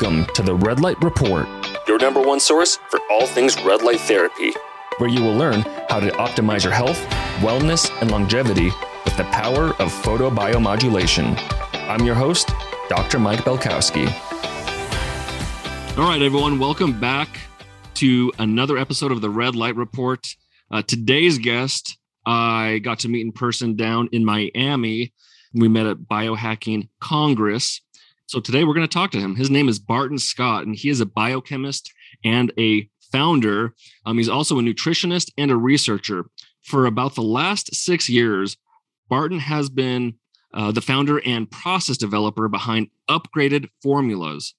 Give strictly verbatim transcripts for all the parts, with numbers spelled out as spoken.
Welcome to the Red Light Report, your number one source for all things red light therapy, where you will learn how to optimize your health, wellness, and longevity with the power of photobiomodulation. I'm your host, Doctor Mike Belkowski. All right, everyone, welcome back to another episode of the Red Light Report. Uh, today's guest, I got to meet in person down in Miami. We met at Biohacking Congress. So today we're going to talk to him. His name is Barton Scott, and he is a biochemist and a founder. Um, he's also a nutritionist and a researcher. For about the last six years, Barton has been uh, the founder and process developer behind Upgraded Formulas.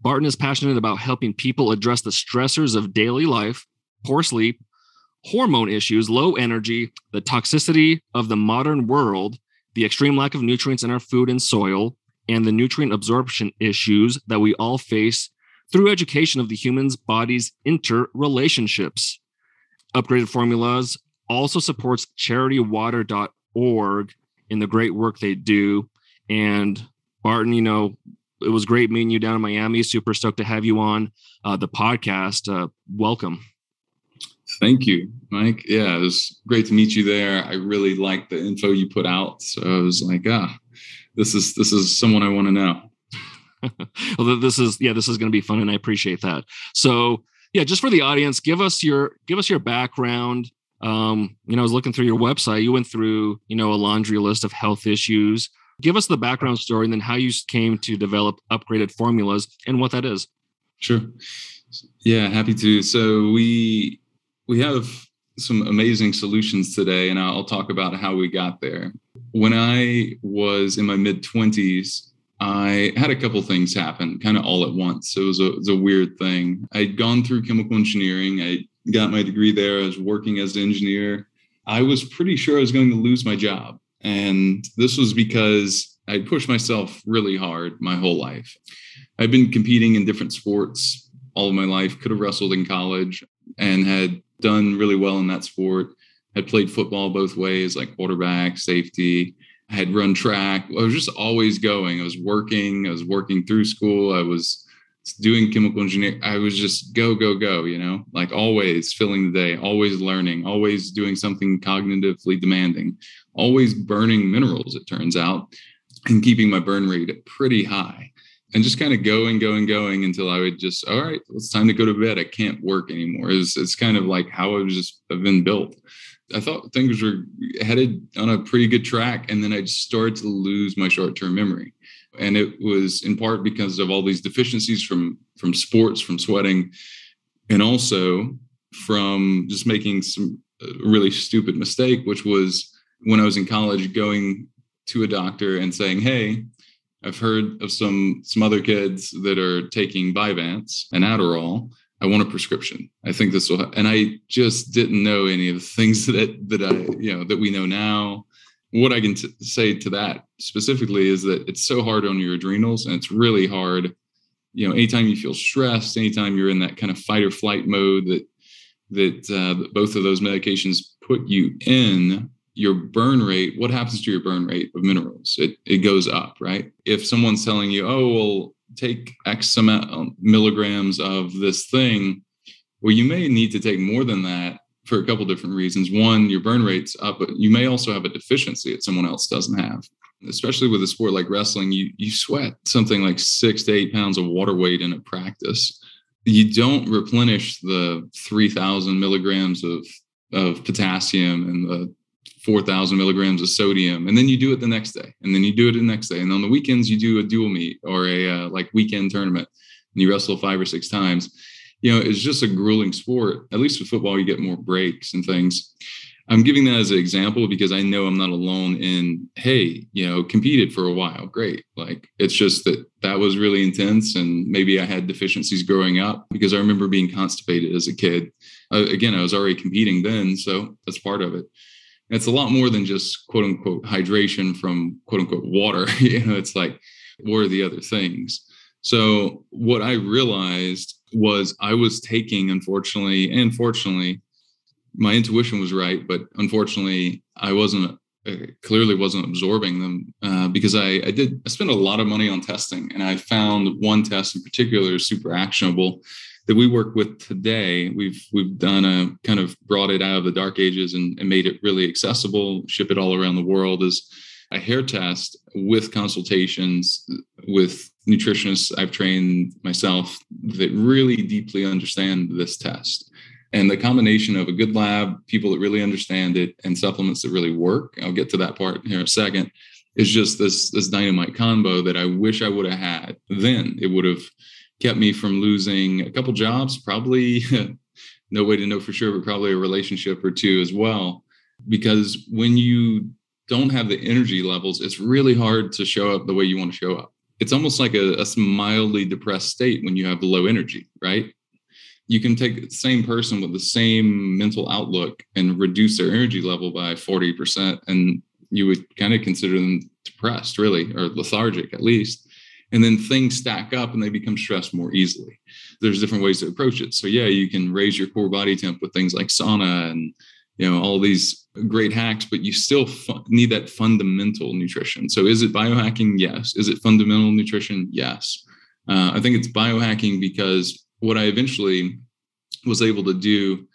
Barton is passionate about helping people address the stressors of daily life, poor sleep, hormone issues, low energy, the toxicity of the modern world, the extreme lack of nutrients in our food and soil, and the nutrient absorption issues that we all face through education of the human's body's interrelationships. Upgraded Formulas also supports charity water dot org in the great work they do. And Barton, you know, it was great meeting you down in Miami. Super stoked to have you on uh, the podcast. Uh, welcome. Thank you, Mike. Yeah, it was great to meet you there. I really liked the info you put out. So I was like, ah, This is this is someone I want to know. well, this is yeah, this is going to be fun, and I appreciate that. So yeah, just for the audience, give us your give us your background. Um, you know, I was looking through your website. You went through you know a laundry list of health issues. Give us the background story, and then how you came to develop Upgraded Formulas and what that is. Sure. Yeah, happy to. So we we have some amazing solutions today, and I'll talk about how we got there. When I was in my mid-twenties, I had a couple things happen kind of all at once. It was a, it was a weird thing. I'd gone through chemical engineering. I got my degree there. I was working as an engineer. I was pretty sure I was going to lose my job. And this was because I'd pushed myself really hard my whole life. I'd been competing in different sports all of my life, could have wrestled in college and had done really well in that sport. Had played football both ways, like quarterback, safety. I had run track. I was just always going. I was working. I was working through school. I was doing chemical engineering. I was just go, go, go, you know, like always filling the day, always learning, always doing something cognitively demanding, always burning minerals, it turns out, and keeping my burn rate pretty high. And just kind of going, going, going until I would just, all right, it's time to go to bed. I can't work anymore. It's it's kind of like how I was just I've been built. I thought things were headed on a pretty good track. And then I just started to lose my short-term memory. And it was in part because of all these deficiencies from, from sports, from sweating, and also from just making some really stupid mistake, which was when I was in college going to a doctor and saying, hey, I've heard of some, some other kids that are taking Vyvanse and Adderall. I want a prescription. I think this will help. And I just didn't know any of the things that, that I, you know, that we know now. What I can t- say to that specifically is that it's so hard on your adrenals, and it's really hard. You know, anytime you feel stressed, anytime you're in that kind of fight or flight mode that, that, uh, that both of those medications put you in, your burn rate, what happens to your burn rate of minerals? It it goes up, right? If someone's telling you, oh, well, take X amount milligrams of this thing, well, you may need to take more than that for a couple different reasons. One, your burn rate's up, but you may also have a deficiency that someone else doesn't have. Especially with a sport like wrestling, you you sweat something like six to eight pounds of water weight in a practice. You don't replenish the three thousand milligrams of, of potassium and the four thousand milligrams of sodium, and then you do it the next day, and then you do it the next day, and on the weekends you do a dual meet or a uh, like weekend tournament, and you wrestle five or six times. You know, it's just a grueling sport. At least with football, you get more breaks and things. I'm giving that as an example because I know I'm not alone in, hey, you know, competed for a while, great. Like, it's just that that was really intense, and maybe I had deficiencies growing up because I remember being constipated as a kid. Uh, again, I was already competing then, so that's part of it. It's a lot more than just quote unquote hydration from quote unquote water. You know, it's like, what are the other things? So what I realized was I was taking, unfortunately, and fortunately, my intuition was right, but unfortunately, I wasn't I clearly wasn't absorbing them uh, because I, I did, I spent a lot of money on testing, and I found one test in particular super actionable that we work with today. We've, we've done a kind of brought it out of the dark ages and, and made it really accessible, ship it all around the world, is a hair test with consultations with nutritionists I've trained myself that really deeply understand this test. And the combination of a good lab, people that really understand it, and supplements that really work, I'll get to that part here in a second, is just this, this dynamite combo that I wish I would have had then. It would have kept me from losing a couple jobs, probably no way to know for sure, but probably a relationship or two as well. Because when you don't have the energy levels, it's really hard to show up the way you want to show up. It's almost like a, a mildly depressed state when you have low energy, right? You can take the same person with the same mental outlook and reduce their energy level by forty percent. And you would kind of consider them depressed, really, or lethargic at least. And then things stack up and they become stressed more easily. There's different ways to approach it. So yeah, you can raise your core body temp with things like sauna and, you know, all these great hacks, but you still fu- need that fundamental nutrition. So is it biohacking? Yes. Is it fundamental nutrition? Yes. Uh, I think it's biohacking because what I eventually was able to do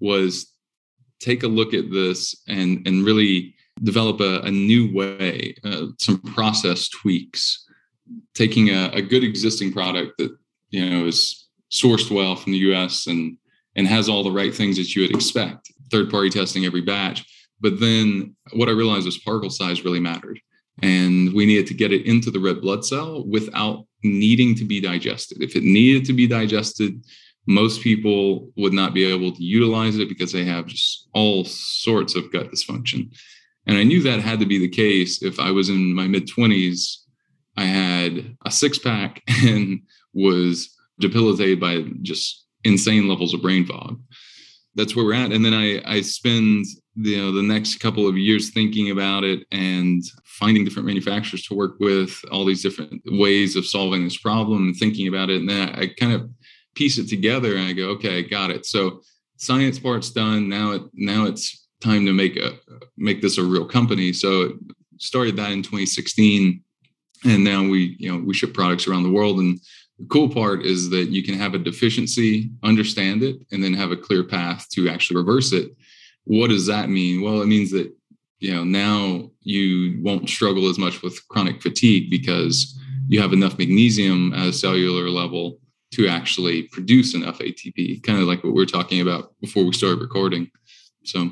was take a look at this and, and really develop a, a new way, uh, some process tweaks, taking a, a good existing product that, you know, is sourced well from the U S and, and has all the right things that you would expect, third-party testing every batch. But then what I realized was particle size really mattered. And we needed to get it into the red blood cell without needing to be digested. If it needed to be digested, most people would not be able to utilize it because they have just all sorts of gut dysfunction. And I knew that had to be the case. If I was in my mid-twenties, I had a six-pack and was debilitated by just insane levels of brain fog. That's where we're at. And then I, I spend, you know, the next couple of years thinking about it and finding different manufacturers to work with, all these different ways of solving this problem and thinking about it. And then I, I kind of piece it together and I go, okay, got it. So science part's done. Now it now it's time to make a make this a real company. So it started that in twenty sixteen, and now we you know we ship products around the world. And the cool part is that you can have a deficiency, understand it, and then have a clear path to actually reverse it. What does that mean? Well, it means that, you know, now you won't struggle as much with chronic fatigue because you have enough magnesium at a cellular level to actually produce enough A T P, kind of like what we were talking about before we started recording. So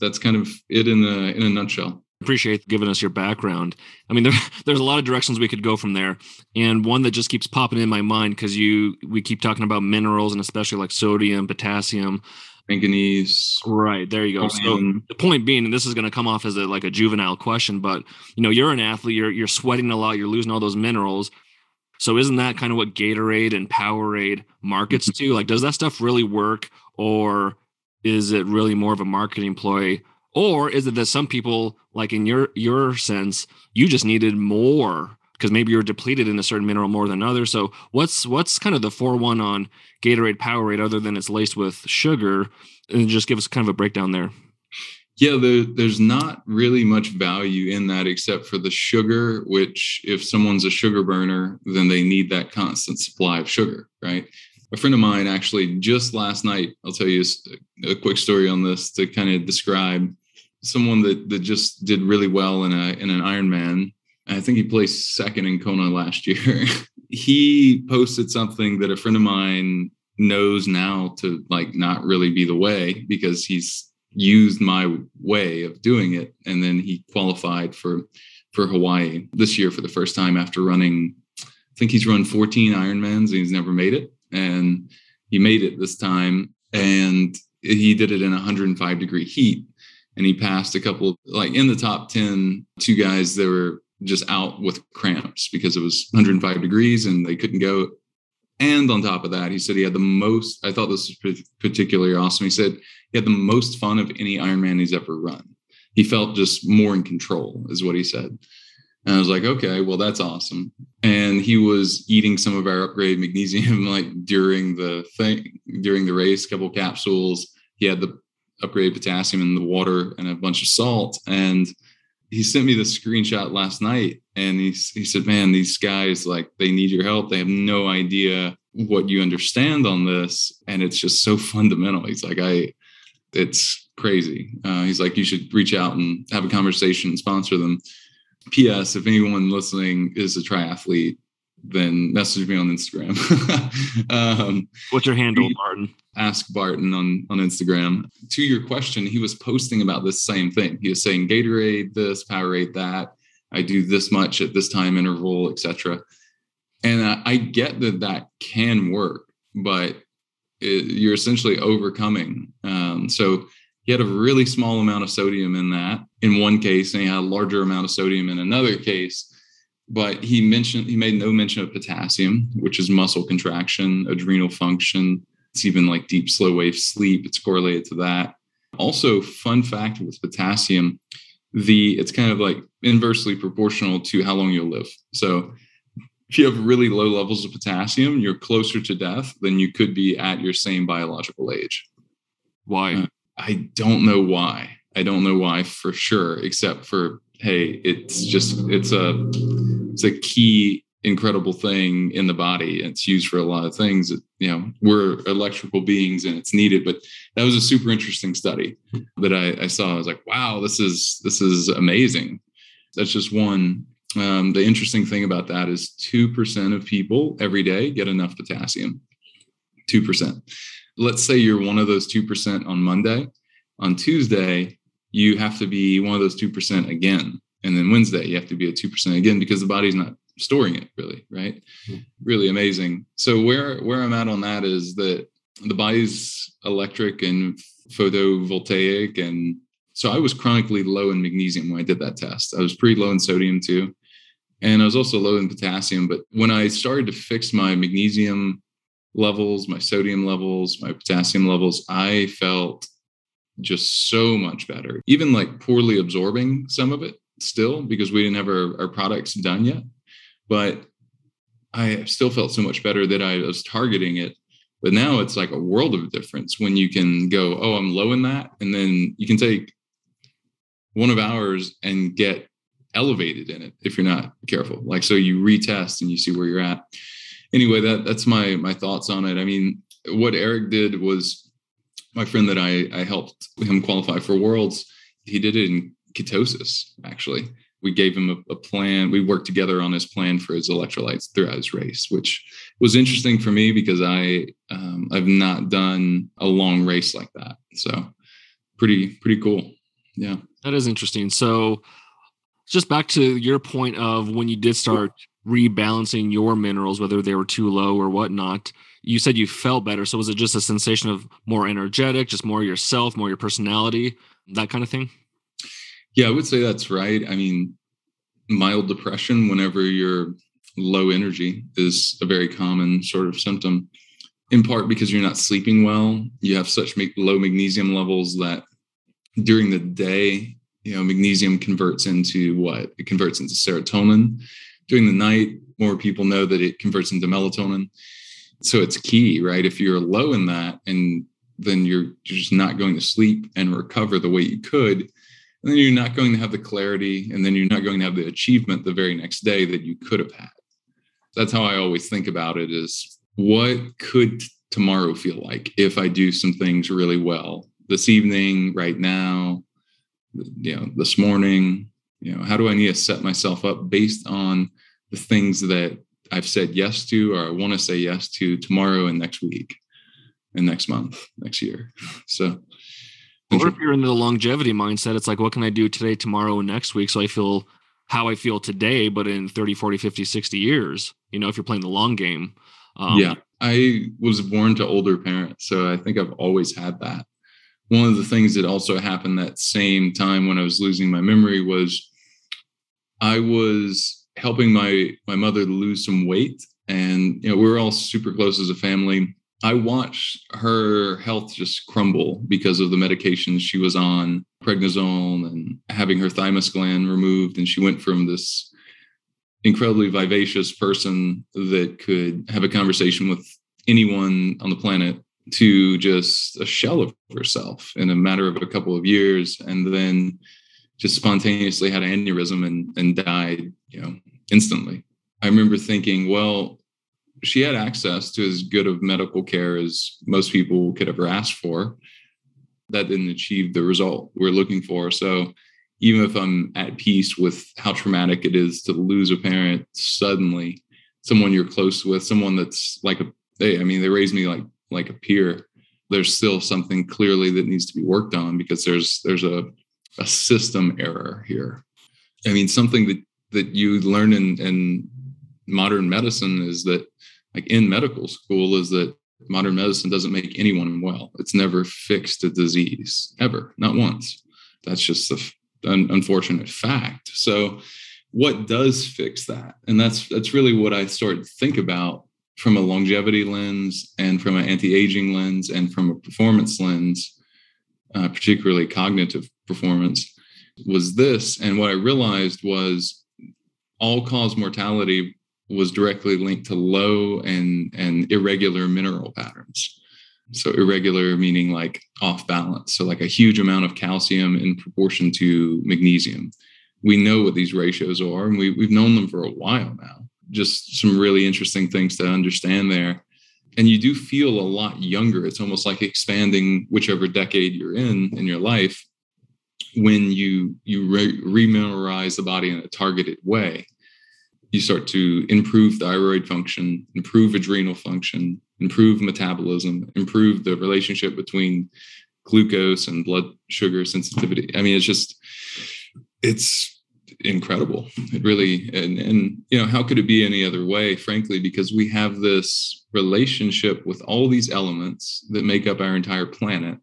that's kind of it in a, in a nutshell. Appreciate giving us your background. I mean, there, there's a lot of directions we could go from there. And one that just keeps popping in my mind, because you we keep talking about minerals, and especially like sodium, potassium, manganese. Right. There you go. So the point being, and this is going to come off as a, like a juvenile question, but you know, you're an athlete, you're, you're sweating a lot, you're losing all those minerals. So isn't that kind of what Gatorade and Powerade markets mm-hmm. to? Like, does that stuff really work, or is it really more of a marketing ploy? Or is it that some people, like in your your sense, you just needed more because maybe you're depleted in a certain mineral more than others? So what's what's kind of the four one on Gatorade, Powerade, other than it's laced with sugar? And just give us kind of a breakdown there. Yeah, there, there's not really much value in that except for the sugar, which if someone's a sugar burner, then they need that constant supply of sugar, right? A friend of mine actually just last night, I'll tell you a, a quick story on this to kind of describe someone that, that just did really well in a in an Ironman. I think he placed second in Kona last year. He posted something that a friend of mine knows now to like not really be the way, because he's used my way of doing it. And then he qualified for, for Hawaii this year for the first time after running, I think he's run fourteen Ironmans and he's never made it. And he made it this time, and he did it in one hundred five degree heat. And he passed a couple of, like in the top ten, two guys that were just out with cramps because it was one hundred five degrees and they couldn't go. And on top of that, he said he had the most, I thought this was particularly awesome. He said he had the most fun of any Ironman he's ever run. He felt just more in control is what he said. And I was like, okay, well, that's awesome. And he was eating some of our upgraded magnesium, like during the thing, during the race, a couple of capsules. He had the upgraded potassium in the water and a bunch of salt. And he sent me the screenshot last night, and he, he said, man, these guys, like, they need your help. They have no idea what you understand on this. And it's just so fundamental. He's like, I, it's crazy. Uh, he's like, you should reach out and have a conversation, sponsor them. P S If anyone listening is a triathlete, then message me on Instagram. um, What's your handle, Barton? Ask Barton on, on Instagram. To your question, he was posting about this same thing. He was saying Gatorade this, Powerade that. I do this much at this time interval, et cetera. And I, I get that that can work, but it, you're essentially overcoming. Um, so he had a really small amount of sodium in that in one case, and he had a larger amount of sodium in another case. But he mentioned, he made no mention of potassium, which is muscle contraction, adrenal function. It's even like deep slow wave sleep. It's correlated to that. Also, fun fact with potassium, the it's kind of like inversely proportional to how long you'll live. So if you have really low levels of potassium, you're closer to death than you could be at your same biological age. Why? Uh, I don't know why. I don't know why for sure, except for, hey, it's just, it's a, it's a key incredible thing in the body. It's used for a lot of things. It, you know, we're electrical beings and it's needed, but that was a super interesting study that I, I saw. I was like, wow, this is, this is amazing. That's just one. Um, the interesting thing about that is two percent of people every day get enough potassium, two percent. Let's say you're one of those two percent on Monday. On Tuesday, you have to be one of those two percent again. And then Wednesday, you have to be at two percent again because the body's not storing it really, right? Mm-hmm. Really amazing. So where, where I'm at on that is that the body's electric and photovoltaic. And so I was chronically low in magnesium when I did that test. I was pretty low in sodium too. And I was also low in potassium. But when I started to fix my magnesium levels, my sodium levels, my potassium levels, I felt just so much better, even like poorly absorbing some of it still, because we didn't have our, our products done yet, but I still felt so much better that I was targeting it. But now it's like a world of difference when you can go, oh, I'm low in that. And then you can take one of ours and get elevated in it if you're not careful. Like, so you retest and you see where you're at. Anyway, that that's my, my thoughts on it. I mean, what Eric did was, my friend that I, I helped him qualify for Worlds, he did it in ketosis, actually. We gave him a, a plan. We worked together on his plan for his electrolytes throughout his race, which was interesting for me because I, um, I've not done a long race like that. So pretty, pretty cool. Yeah. That is interesting. So just back to your point of when you did start rebalancing your minerals, whether they were too low or whatnot, you said you felt better. So was it just a sensation of more energetic, just more yourself, more your personality, that kind of thing? Yeah, I would say that's right. I mean, mild depression, whenever you're low energy, is a very common sort of symptom, in part because you're not sleeping well. You have such low magnesium levels that during the day, you know, magnesium converts into what? It converts into serotonin. During the night, more people know that it converts into melatonin. So it's key, right? If you're low in that, and then you're just not going to sleep and recover the way you could, and then you're not going to have the clarity, and then you're not going to have the achievement the very next day that you could have had. That's how I always think about it, is what could tomorrow feel like if I do some things really well this evening, right now, you know, this morning. You know, how do I need to set myself up based on the things that I've said yes to, or I want to say yes to tomorrow and next week and next month, next year. So. Or if you're into the longevity mindset, it's like, what can I do today, tomorrow, and next week? So I feel how I feel today, but in thirty, forty, fifty, sixty years, you know, if you're playing the long game. Um, yeah. I was born to older parents. So I think I've always had that. One of the things that also happened that same time when I was losing my memory was I was helping my, my mother lose some weight, and, you know, we were all super close as a family. I watched her health just crumble because of the medications she was on, prednisone, and having her thymus gland removed. And she went from this incredibly vivacious person that could have a conversation with anyone on the planet to just a shell of herself in a matter of a couple of years. And then just spontaneously had an aneurysm and, and died, you know, instantly. I remember thinking, well, she had access to as good of medical care as most people could ever ask for. That didn't achieve the result we're looking for. So even if I'm at peace with how traumatic it is to lose a parent suddenly, someone you're close with, someone that's like a, they, I mean, they raised me like, like a peer. There's still something clearly that needs to be worked on, because there's, there's a, a system error here. I mean, something that, that you learn in, in modern medicine is that, like in medical school, is that modern medicine doesn't make anyone well. It's never fixed a disease, ever, not once. That's just the an unfortunate fact. So what does fix that? And that's that's really what I started to think about from a longevity lens, and from an anti-aging lens, and from a performance lens, uh, particularly cognitive performance, was this. And what I realized was all-cause mortality was directly linked to low and, and irregular mineral patterns. So irregular meaning like off balance. So like a huge amount of calcium in proportion to magnesium. We know what these ratios are, and we, we've known them for a while now. Just some really interesting things to understand there. And you do feel a lot younger. It's almost like expanding whichever decade you're in in your life when you, you re- remineralize the body in a targeted way. You start to improve thyroid function, improve adrenal function, improve metabolism, improve the relationship between glucose and blood sugar sensitivity. I mean, it's just, it's incredible. It really, and, and, you know, how could it be any other way, frankly, because we have this relationship with all these elements that make up our entire planet.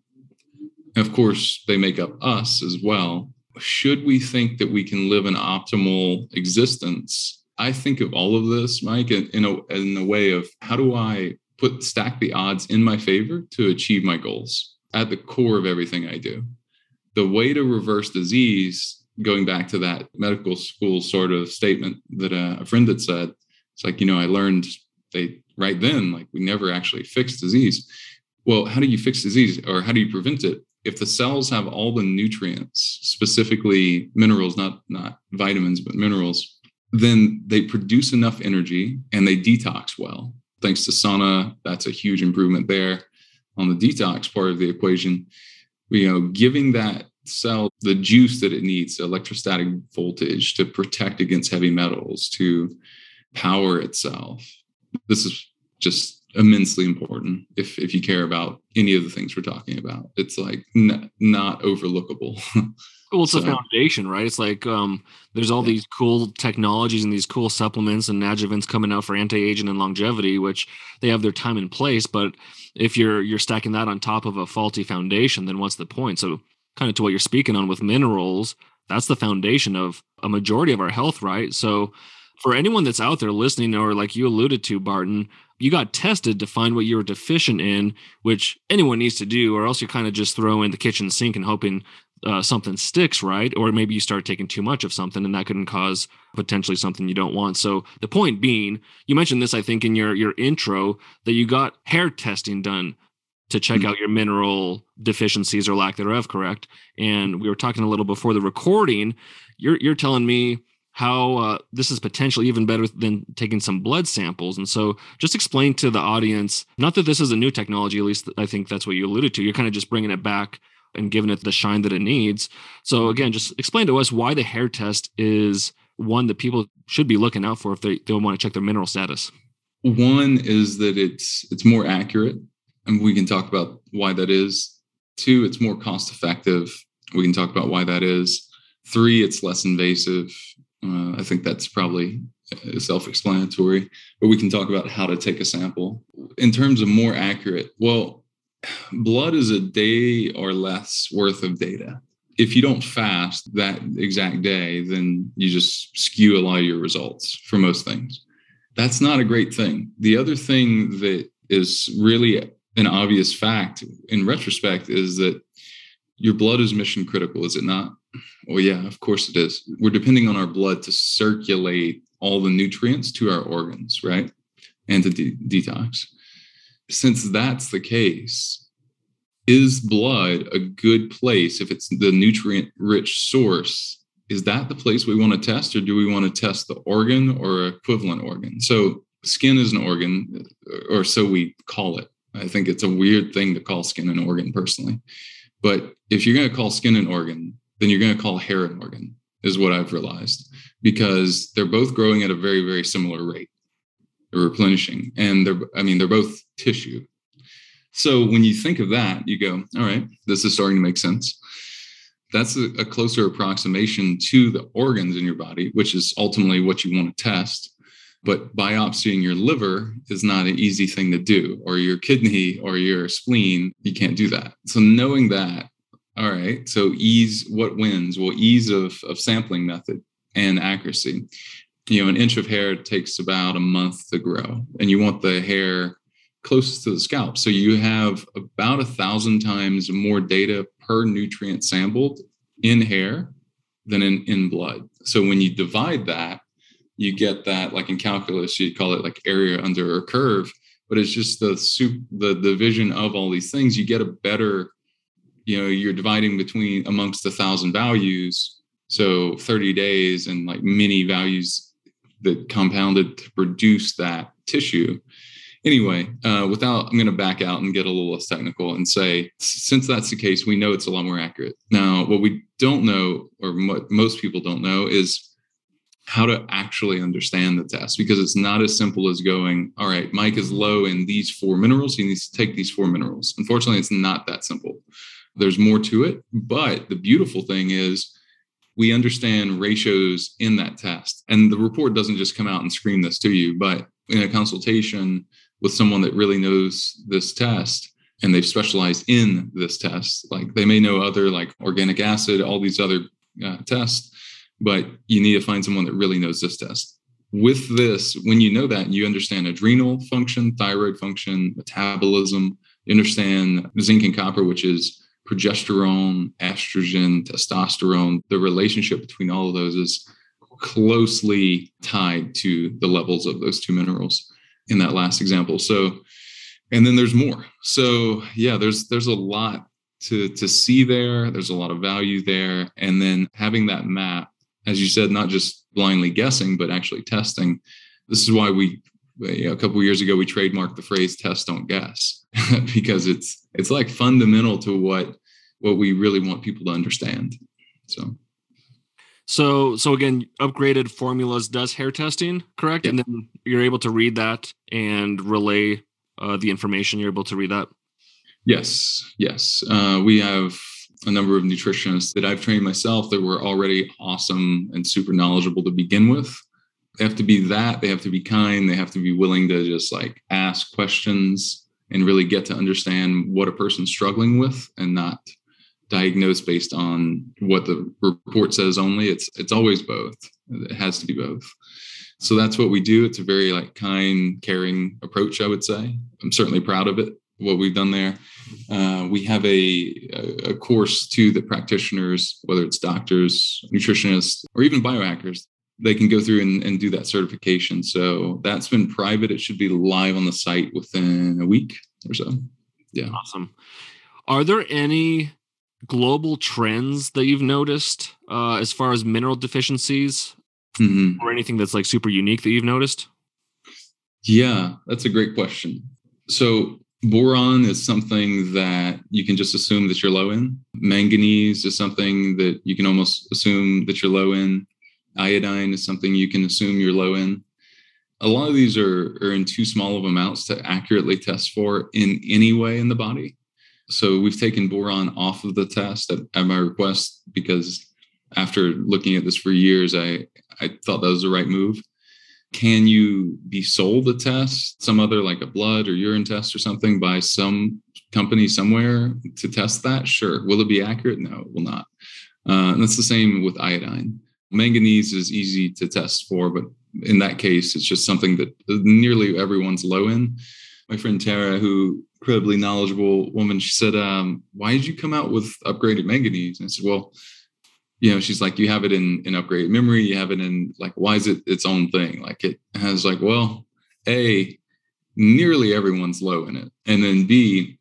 And of course, they make up us as well. Should we think that we can live an optimal existence? I think of all of this, Mike, in a, in a way of how do I put stack the odds in my favor to achieve my goals at the core of everything I do. The way to reverse disease, going back to that medical school sort of statement that uh, a friend had said, it's like, you know, I learned they right then, like we never actually fix disease. Well, how do you fix disease, or how do you prevent it? If the cells have all the nutrients, specifically minerals, not, not vitamins, but minerals, then they produce enough energy and they detox well. Thanks to sauna, that's a huge improvement there on the detox part of the equation. You know, giving that cell the juice that it needs, electrostatic voltage to protect against heavy metals, to power itself. This is just immensely important if, if you care about any of the things we're talking about. It's like n- not overlookable. Well, it's so, a foundation, right? It's like um, there's all yeah. these cool technologies and these cool supplements and adjuvants coming out for anti-aging and longevity, which they have their time and place. But if you're you're stacking that on top of a faulty foundation, then what's the point? So kind of to what you're speaking on with minerals, that's the foundation of a majority of our health, right? So for anyone that's out there listening, or like you alluded to, Barton, you got tested to find what you were deficient in, which anyone needs to do, or else you kind of just throw in the kitchen sink and hoping uh, something sticks, right? Or maybe you start taking too much of something, and that can cause potentially something you don't want. So the point being, you mentioned this, I think, in your, your intro, that you got hair testing done to check mm-hmm. out your mineral deficiencies or lack thereof, correct? And we were talking a little before the recording, you're you're telling me how uh, this is potentially even better than taking some blood samples. And so just explain to the audience, not that this is a new technology, at least I think that's what you alluded to. You're kind of just bringing it back and giving it the shine that it needs. So again, just explain to us why the hair test is one that people should be looking out for if they, they want to check their mineral status. One is that it's it's more accurate, and we can talk about why that is. Two, it's more cost effective. We can talk about why that is. Three, it's less invasive. Uh, I think that's probably self-explanatory, but we can talk about how to take a sample. In terms of more accurate, well, blood is a day or less worth of data. If you don't fast that exact day, then you just skew a lot of your results for most things. That's not a great thing. The other thing that is really an obvious fact in retrospect is that your blood is mission critical, is it not? Well, yeah, of course it is. We're depending on our blood to circulate all the nutrients to our organs, right? And to de- detox. Since that's the case, is blood a good place if it's the nutrient-rich source? Is that the place we want to test, or do we want to test the organ or equivalent organ? So skin is an organ, or so we call it. I think it's a weird thing to call skin an organ personally. But if you're going to call skin an organ, then you're going to call hair an organ, is what I've realized, because they're both growing at a very, very similar rate. They're replenishing. And they're, I mean, they're both tissue. So when you think of that, you go, all right, this is starting to make sense. That's a closer approximation to the organs in your body, which is ultimately what you want to test. But biopsying your liver is not an easy thing to do, or your kidney or your spleen. You can't do that. So knowing that, all right, so ease, what wins? Well, ease of, of sampling method and accuracy. You know, an inch of hair takes about a month to grow, and you want the hair closest to the scalp. So you have about a thousand times more data per nutrient sampled in hair than in, in blood. So when you divide that, you get that, like in calculus, you call it like area under a curve, but it's just the soup, the division of all these things. You get a better, you know, you're dividing between amongst a thousand values. So thirty days and like many values that compounded to produce that tissue. Anyway, uh, without, I'm going to back out and get a little less technical and say, since that's the case, we know it's a lot more accurate. Now, what we don't know, or mo- most people don't know, is how to actually understand the test, because it's not as simple as going, all right, Mike is low in these four minerals. He needs to take these four minerals. Unfortunately, it's not that simple. There's more to it. But the beautiful thing is we understand ratios in that test. And the report doesn't just come out and scream this to you, but in a consultation with someone that really knows this test, and they've specialized in this test, like they may know other like organic acid, all these other uh, tests, but you need to find someone that really knows this test. With this, when you know that, you understand adrenal function, thyroid function, metabolism, you understand zinc and copper, which is progesterone, estrogen, testosterone. The relationship between all of those is closely tied to the levels of those two minerals in that last example. So, and then there's more. So yeah, there's, there's a lot to, to see there. There's a lot of value there. And then having that map, as you said, not just blindly guessing, but actually testing. This is why we, you know, a couple of years ago, we trademarked the phrase test, don't guess, because it's, it's like fundamental to what, what we really want people to understand. So. So, so again, Upgraded Formulas does hair testing, correct? Yep. And then you're able to read that and relay uh, the information. You're able to read that. Yes, yes. Uh, we have a number of nutritionists that I've trained myself that were already awesome and super knowledgeable to begin with. They have to be that. They have to be kind. They have to be willing to just like ask questions and really get to understand what a person's struggling with, and not diagnosed based on what the report says only. It's it's always both. It has to be both. So that's what we do. It's a very like kind, caring approach, I would say. I'm certainly proud of it, what we've done there. Uh, we have a, a course to the practitioners, whether it's doctors, nutritionists, or even biohackers. They can go through and, and do that certification. So that's been private. It should be live on the site within a week or so. Yeah. Awesome. Are there any global trends that you've noticed uh, as far as mineral deficiencies, mm-hmm. or anything that's like super unique that you've noticed? Yeah, that's a great question. So boron is something that you can just assume that you're low in. Manganese is something that you can almost assume that you're low in. Iodine is something you can assume you're low in. A lot of these are, are in too small of amounts to accurately test for in any way in the body. So we've taken boron off of the test at, at my request, because after looking at this for years, I, I thought that was the right move. Can you be sold a test, some other like a blood or urine test or something by some company somewhere to test that? Sure. Will it be accurate? No, it will not. Uh, and that's the same with iodine. Manganese is easy to test for, but in that case, it's just something that nearly everyone's low in. My friend Tara, who incredibly knowledgeable woman, she said, um, why did you come out with Upgraded Manganese? And I said, well, you know, she's like, you have it in, in Upgraded Memory, you have it in, like, why is it its own thing? Like, it has like, well, A, nearly everyone's low in it. And then B,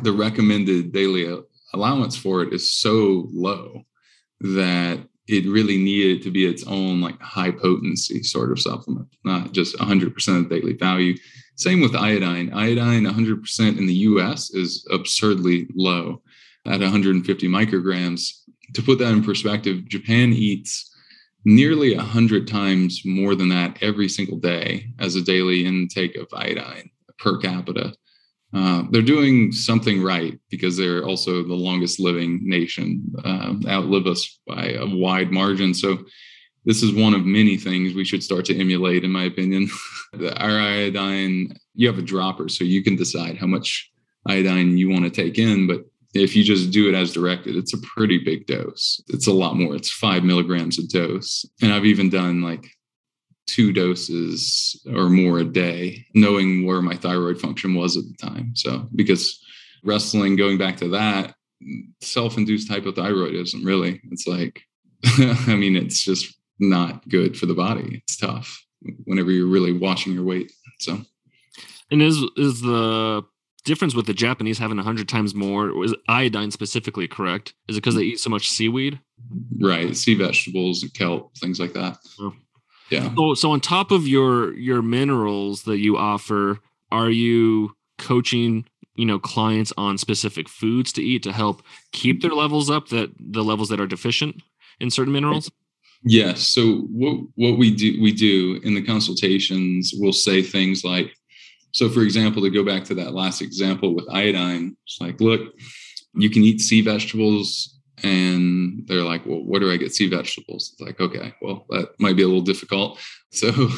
the recommended daily allowance for it is so low that it really needed to be its own like high potency sort of supplement, not just one hundred percent of daily value. Same with iodine. Iodine one hundred percent in the U S is absurdly low at one hundred fifty micrograms. To put that in perspective, Japan eats nearly one hundred times more than that every single day as a daily intake of iodine per capita. Uh, they're doing something right because they're also the longest living nation, uh, outlive us by a wide margin. So this is one of many things we should start to emulate, in my opinion. Our iodine, you have a dropper, so you can decide how much iodine you want to take in. But if you just do it as directed, it's a pretty big dose. It's a lot more. It's five milligrams a dose. And I've even done like two doses or more a day, knowing where my thyroid function was at the time. So because wrestling, going back to that, self-induced hypothyroidism, really, it's like, I mean, it's just not good for the body. It's tough whenever you're really watching your weight. So, and is is the difference with the Japanese having one hundred times more, is iodine specifically correct? Is it because they eat so much seaweed? Right. Sea vegetables and kelp, things like that. Oh. Yeah. So, so on top of your your minerals that you offer, are you coaching, you know, clients on specific foods to eat to help keep their levels up, that the levels that are deficient in certain minerals? Yes. So what what we do we do in the consultations, we'll say things like, so for example, to go back to that last example with iodine, it's like, look, you can eat sea vegetables. And they're like, well, where do I get sea vegetables? It's like, okay, well, that might be a little difficult. So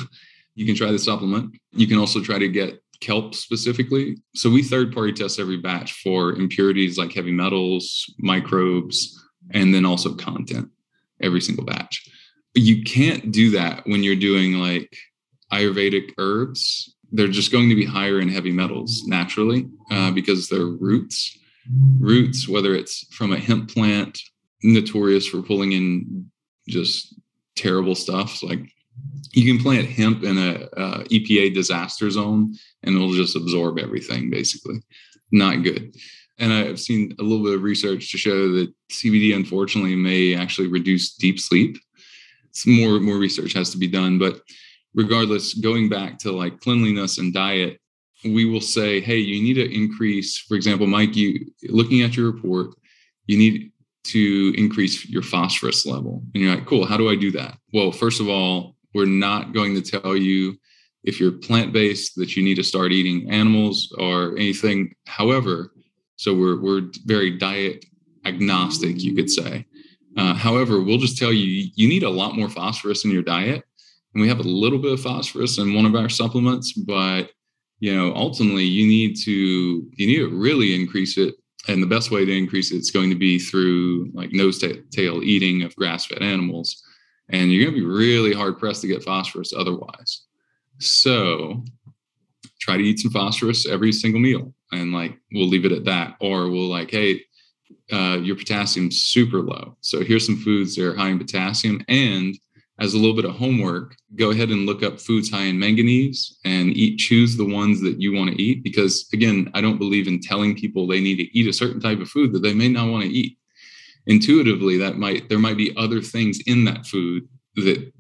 you can try the supplement. You can also try to get kelp specifically. So we third-party test every batch for impurities like heavy metals, microbes, and then also content every single batch. But you can't do that when you're doing like Ayurvedic herbs. They're just going to be higher in heavy metals naturally uh, because they're roots. Roots, whether it's from a hemp plant, notorious for pulling in just terrible stuff. Like you can plant hemp in a uh, E P A disaster zone and it'll just absorb everything, basically. Not good. And I've seen a little bit of research to show that C B D, unfortunately, may actually reduce deep sleep. It's more, more research has to be done. But regardless, going back to like cleanliness and diet, we will say, hey, you need to increase, for example, Mike, you looking at your report, you need to increase your phosphorus level. And you're like, cool, how do I do that? Well, first of all, we're not going to tell you if you're plant-based that you need to start eating animals or anything. However, so we're we're very diet agnostic, you could say. Uh, however, we'll just tell you, you need a lot more phosphorus in your diet. And we have a little bit of phosphorus in one of our supplements, but you know, ultimately you need to, you need to really increase it. And the best way to increase it is going to be through like nose t- tail eating of grass-fed animals. And you're going to be really hard pressed to get phosphorus otherwise. So try to eat some phosphorus every single meal. And like, we'll leave it at that. Or we'll like, hey, uh, your potassium's super low. So here's some foods that are high in potassium. And as a little bit of homework, go ahead and look up foods high in manganese and eat, choose the ones that you want to eat. Because again, I don't believe in telling people they need to eat a certain type of food that they may not want to eat. Intuitively, that might, there might be other things in that food that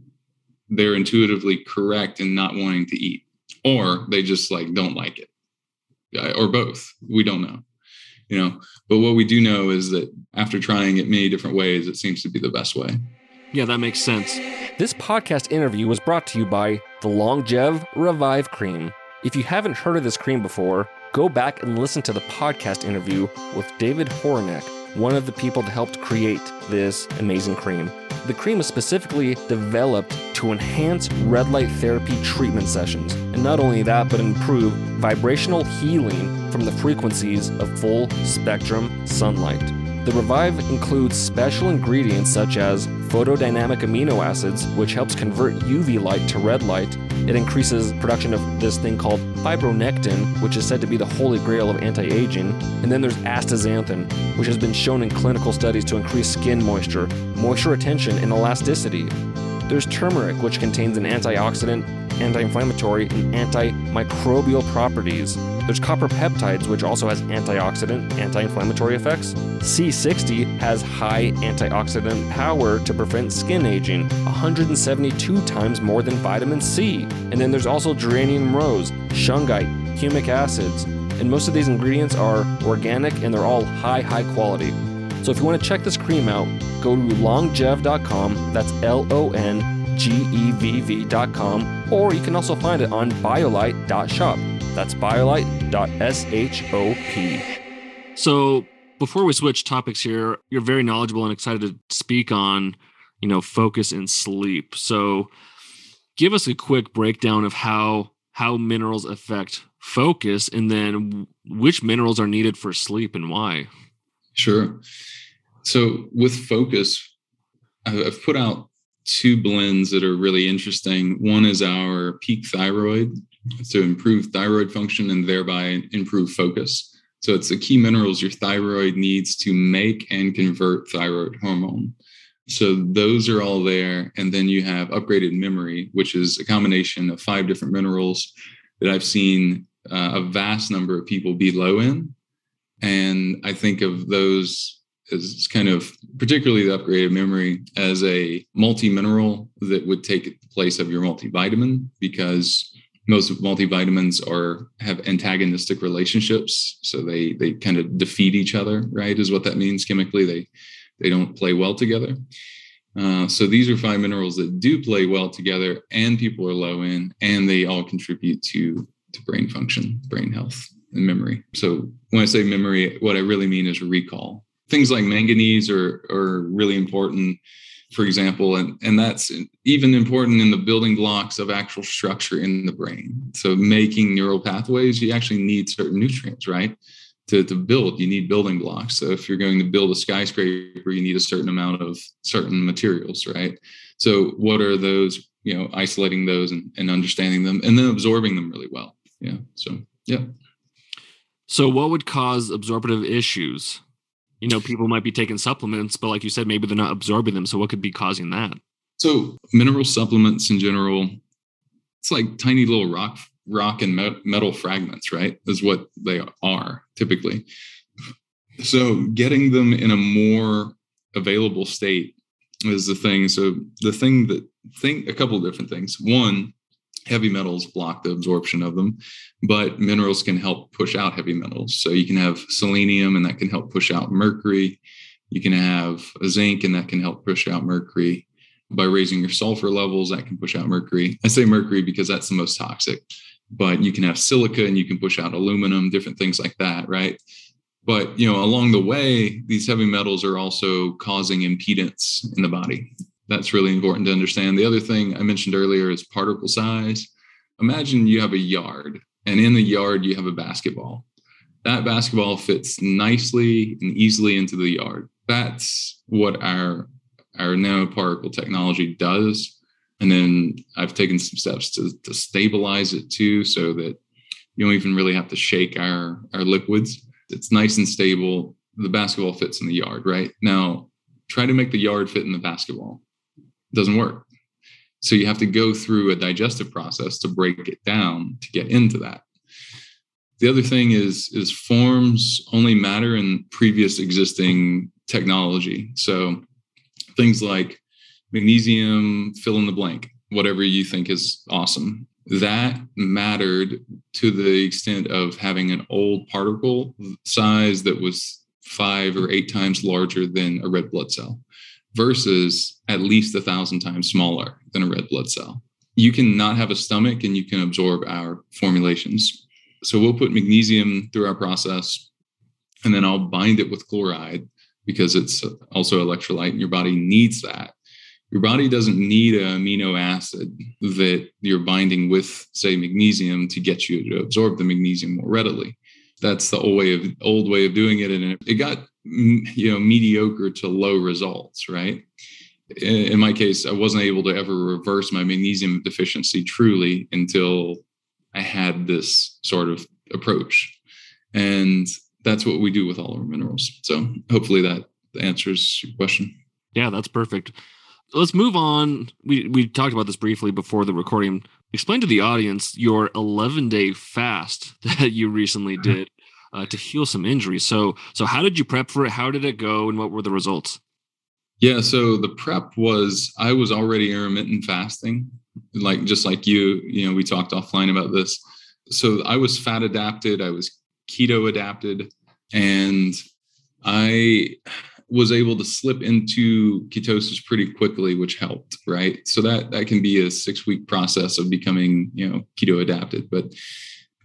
they're intuitively correct in not wanting to eat, or they just like don't like it, or both. We don't know, you know, but what we do know is that after trying it many different ways, it seems to be the best way. Yeah, that makes sense. This podcast interview was brought to you by the Longev Revive Cream. If you haven't heard of this cream before, go back and listen to the podcast interview with David Horneck, one of the people that helped create this amazing cream. The cream is specifically developed to enhance red light therapy treatment sessions, and not only that, but improve vibrational healing from the frequencies of full spectrum sunlight. The Revive includes special ingredients such as photodynamic amino acids, which helps convert U V light to red light. It increases production of this thing called fibronectin, which is said to be the holy grail of anti-aging. And then there's astaxanthin, which has been shown in clinical studies to increase skin moisture, moisture retention, and elasticity. There's turmeric, which contains an antioxidant, anti-inflammatory, and antimicrobial properties. There's copper peptides, which also has antioxidant, anti-inflammatory effects. C sixty has high antioxidant power to prevent skin aging, one hundred seventy-two times more than vitamin C. And then there's also geranium rose, shungite, humic acids. And most of these ingredients are organic, and they're all high, high quality. So if you want to check this cream out, go to longjev dot com, that's L O N G E V V dot com, or you can also find it on biolight dot shop, that's biolight dot shop. So before we switch topics here, you're very knowledgeable and excited to speak on, you know, focus and sleep. So give us a quick breakdown of how how minerals affect focus, and then which minerals are needed for sleep and why. Sure. So with focus, I've put out two blends that are really interesting. One is our Peak Thyroid to improve thyroid function and thereby improve focus. So it's the key minerals your thyroid needs to make and convert thyroid hormone. So those are all there. And then you have Upgraded Memory, which is a combination of five different minerals that I've seen uh, a vast number of people be low in. And I think of those as kind of, particularly the Upgraded Memory, as a multi-mineral that would take the place of your multivitamin, because most multivitamins are have antagonistic relationships. So they they kind of defeat each other, right, is what that means chemically. They, they don't play well together. Uh, so these are five minerals that do play well together, and people are low in, and they all contribute to, to brain function, brain health, and memory. So when I say memory, what I really mean is recall. Things like manganese are, are really important, for example, and, and that's even important in the building blocks of actual structure in the brain. So making neural pathways, you actually need certain nutrients, right? To, to build, you need building blocks. So if you're going to build a skyscraper, you need a certain amount of certain materials, right? So what are those, you know, isolating those and, and understanding them and then absorbing them really well. Yeah. So, yeah. So what would cause absorptive issues? You know, people might be taking supplements, but like you said, maybe they're not absorbing them. So what could be causing that? So mineral supplements in general, it's like tiny little rock, rock and metal fragments, right? Is what they are typically. So getting them in a more available state is the thing. So the thing that think a couple of different things. One, heavy metals block the absorption of them, but minerals can help push out heavy metals. So you can have selenium, and that can help push out mercury. You can have zinc, and that can help push out mercury. By raising your sulfur levels, that can push out mercury. I say mercury because that's the most toxic, but you can have silica and you can push out aluminum, different things like that, right? But, you know, along the way, these heavy metals are also causing impedance in the body. That's really important to understand. The other thing I mentioned earlier is particle size. Imagine you have a yard, and in the yard, you have a basketball. That basketball fits nicely and easily into the yard. That's what our, our nanoparticle technology does. And then I've taken some steps to, to stabilize it too, so that you don't even really have to shake our, our liquids. It's nice and stable. The basketball fits in the yard, right? Now, try to make the yard fit in the basketball. Doesn't work. So you have to go through a digestive process to break it down to get into that. The other thing is, is forms only matter in previous existing technology. So things like magnesium, fill in the blank, whatever you think is awesome. That mattered to the extent of having an old particle size that was five or eight times larger than a red blood cell, versus at least a thousand times smaller than a red blood cell. You can not have a stomach and you can absorb our formulations. So we'll put magnesium through our process, and then I'll bind it with chloride because it's also electrolyte and your body needs that. Your body doesn't need an amino acid that you're binding with, say, magnesium to get you to absorb the magnesium more readily. That's the old way of old way of doing it. And it got, you know, mediocre to low results, right? In my case, I wasn't able to ever reverse my magnesium deficiency truly until I had this sort of approach. And that's what we do with all our minerals. So hopefully that answers your question. Yeah, that's perfect. let's move on. We we talked about this briefly before the recording. Explain to the audience your eleven-day fast that you recently did uh, to heal some injuries. So, so how did you prep for it? How did it go? And what were the results? Yeah, so the prep was I was already intermittent fasting, like just like you. You know, we talked offline about this. So I was fat adapted. I was keto adapted, and I was able to slip into ketosis pretty quickly, which helped, right? So that, that can be a six-week process of becoming, you know, keto adapted. But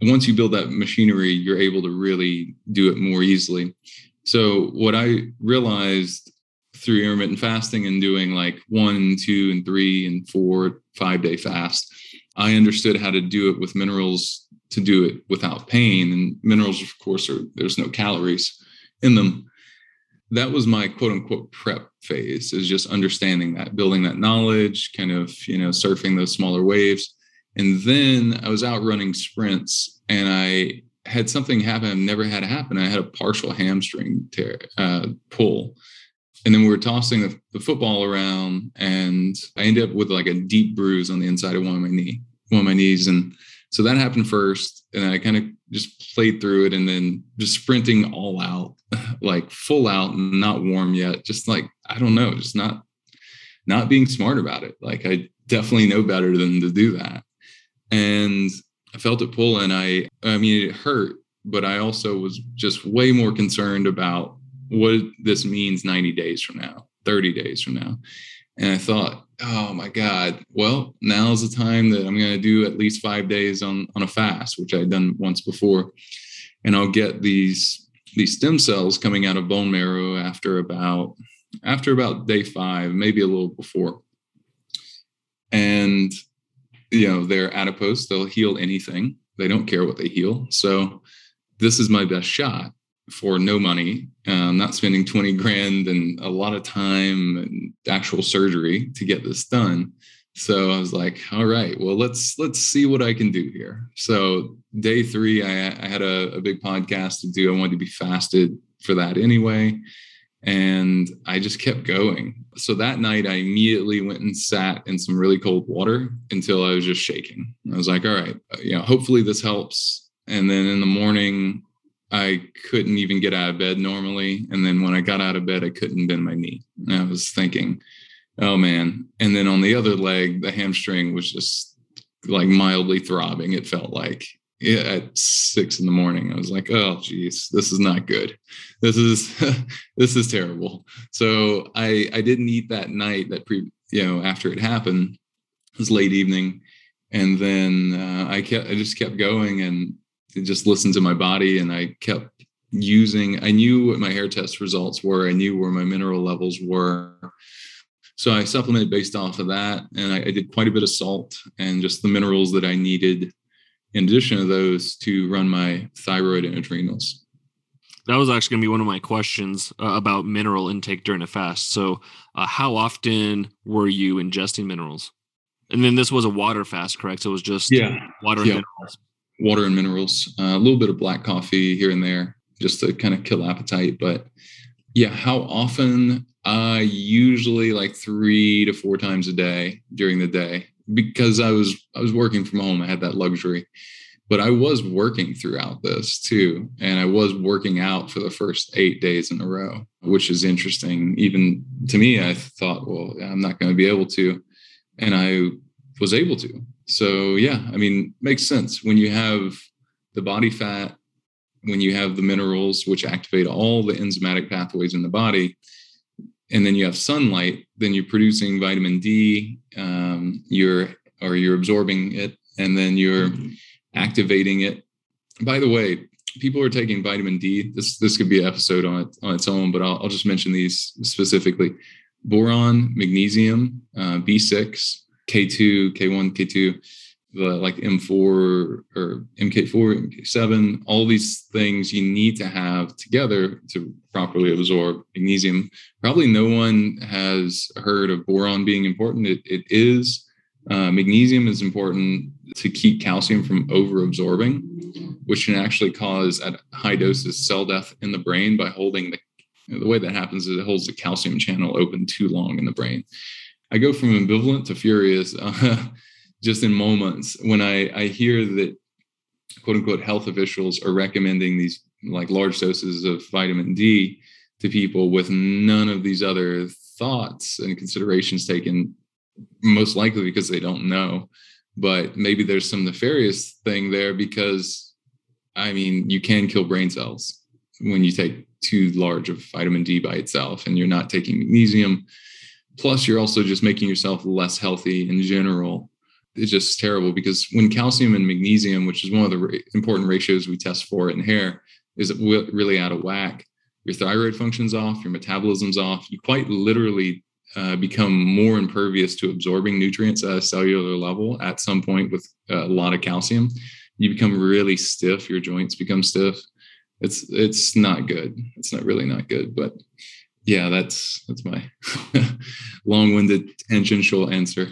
once you build that machinery, you're able to really do it more easily. So what I realized through intermittent fasting and doing like one, two, and three, and four, five-day fast, I understood how to do it with minerals to do it without pain. And minerals, of course, are there's no calories in them. That was my quote unquote prep phase, is just understanding that, building that knowledge, kind of, you know, surfing those smaller waves. And then I was out running sprints and I had something happen I've never had happen. I had a partial hamstring tear, uh, pull. And then we were tossing the, the football around and I ended up with like a deep bruise on the inside of one of my knee, one of my knees. And so that happened first. And I kind of just played through it and then just sprinting all out, like full out and not warm yet. Just like, I don't know, just not, not being smart about it. Like I definitely know better than to do that. And I felt it pull and I, I mean, it hurt, but I also was just way more concerned about what this means ninety days from now, thirty days from now. And I thought, oh my God, well, now's the time that I'm going to do at least five days on, on a fast, which I'd done once before. And I'll get these, these stem cells coming out of bone marrow after about, after about day five, maybe a little before. And, you know, they're adipose, they'll heal anything. They don't care what they heal. So this is my best shot for no money, um, not spending twenty grand and a lot of time and actual surgery to get this done. So I was like, all right, well, let's, let's see what I can do here. So day three, I, I had a, a big podcast to do. I wanted to be fasted for that anyway. And I just kept going. So that night I immediately went and sat in some really cold water until I was just shaking. I was like, all right, you know, hopefully this helps. And then in the morning, I couldn't even get out of bed normally. And then when I got out of bed, I couldn't bend my knee. And I was thinking, oh man. And then on the other leg, the hamstring was just like mildly throbbing. It felt like at six in the morning. I was like, oh geez, this is not good. This is, this is terrible. So I, I didn't eat that night that pre, you know, after it happened, it was late evening. And then uh, I kept, I just kept going and just listened to my body. And I kept using, I knew what my hair test results were. I knew where my mineral levels were. So I supplemented based off of that. And I, I did quite a bit of salt and just the minerals that I needed in addition to those to run my thyroid and adrenals. That was actually going to be one of my questions uh, about mineral intake during a fast. So uh, how often were you ingesting minerals? And then this was a water fast, correct? So it was just yeah. water and yeah. minerals. Water and minerals, uh, a little bit of black coffee here and there just to kind of kill appetite. But yeah, how often? Uh, usually like three to four times a day during the day because I was, I was working from home. I had that luxury, but I was working throughout this too. And I was working out for the first eight days in a row, which is interesting. Even to me, I thought, well, I'm not going to be able to. And I was able to. So, yeah, I mean, makes sense when you have the body fat, when you have the minerals, which activate all the enzymatic pathways in the body, and then you have sunlight, then you're producing vitamin D, um, you're or you're absorbing it, and then you're mm-hmm. activating it. By the way, people are taking vitamin D. This this could be an episode on it, on its own, but I'll, I'll just mention these specifically. Boron, magnesium, uh, B six. K two, K one, K two, the like M four or M K four, M K seven, all these things you need to have together to properly absorb magnesium. Probably no one has heard of boron being important. It, it is. Uh, magnesium is important to keep calcium from overabsorbing, which can actually cause at high doses cell death in the brain by holding the, the way that happens is it holds the calcium channel open too long in the brain. I go from ambivalent to furious uh, just in moments when I, I hear that quote unquote health officials are recommending these like large doses of vitamin D to people with none of these other thoughts and considerations taken, most likely because they don't know. But maybe there's some nefarious thing there because, I mean, you can kill brain cells when you take too large of vitamin D by itself and you're not taking magnesium. Plus, you're also just making yourself less healthy in general. It's just terrible because when calcium and magnesium, which is one of the ra- important ratios we test for in hair, is really out of whack, your thyroid function's off, your metabolism's off. You quite literally uh, become more impervious to absorbing nutrients at a cellular level at some point with a lot of calcium. You become really stiff. Your joints become stiff. It's it's not good. It's not really not good, but yeah, that's that's my long-winded tangential answer.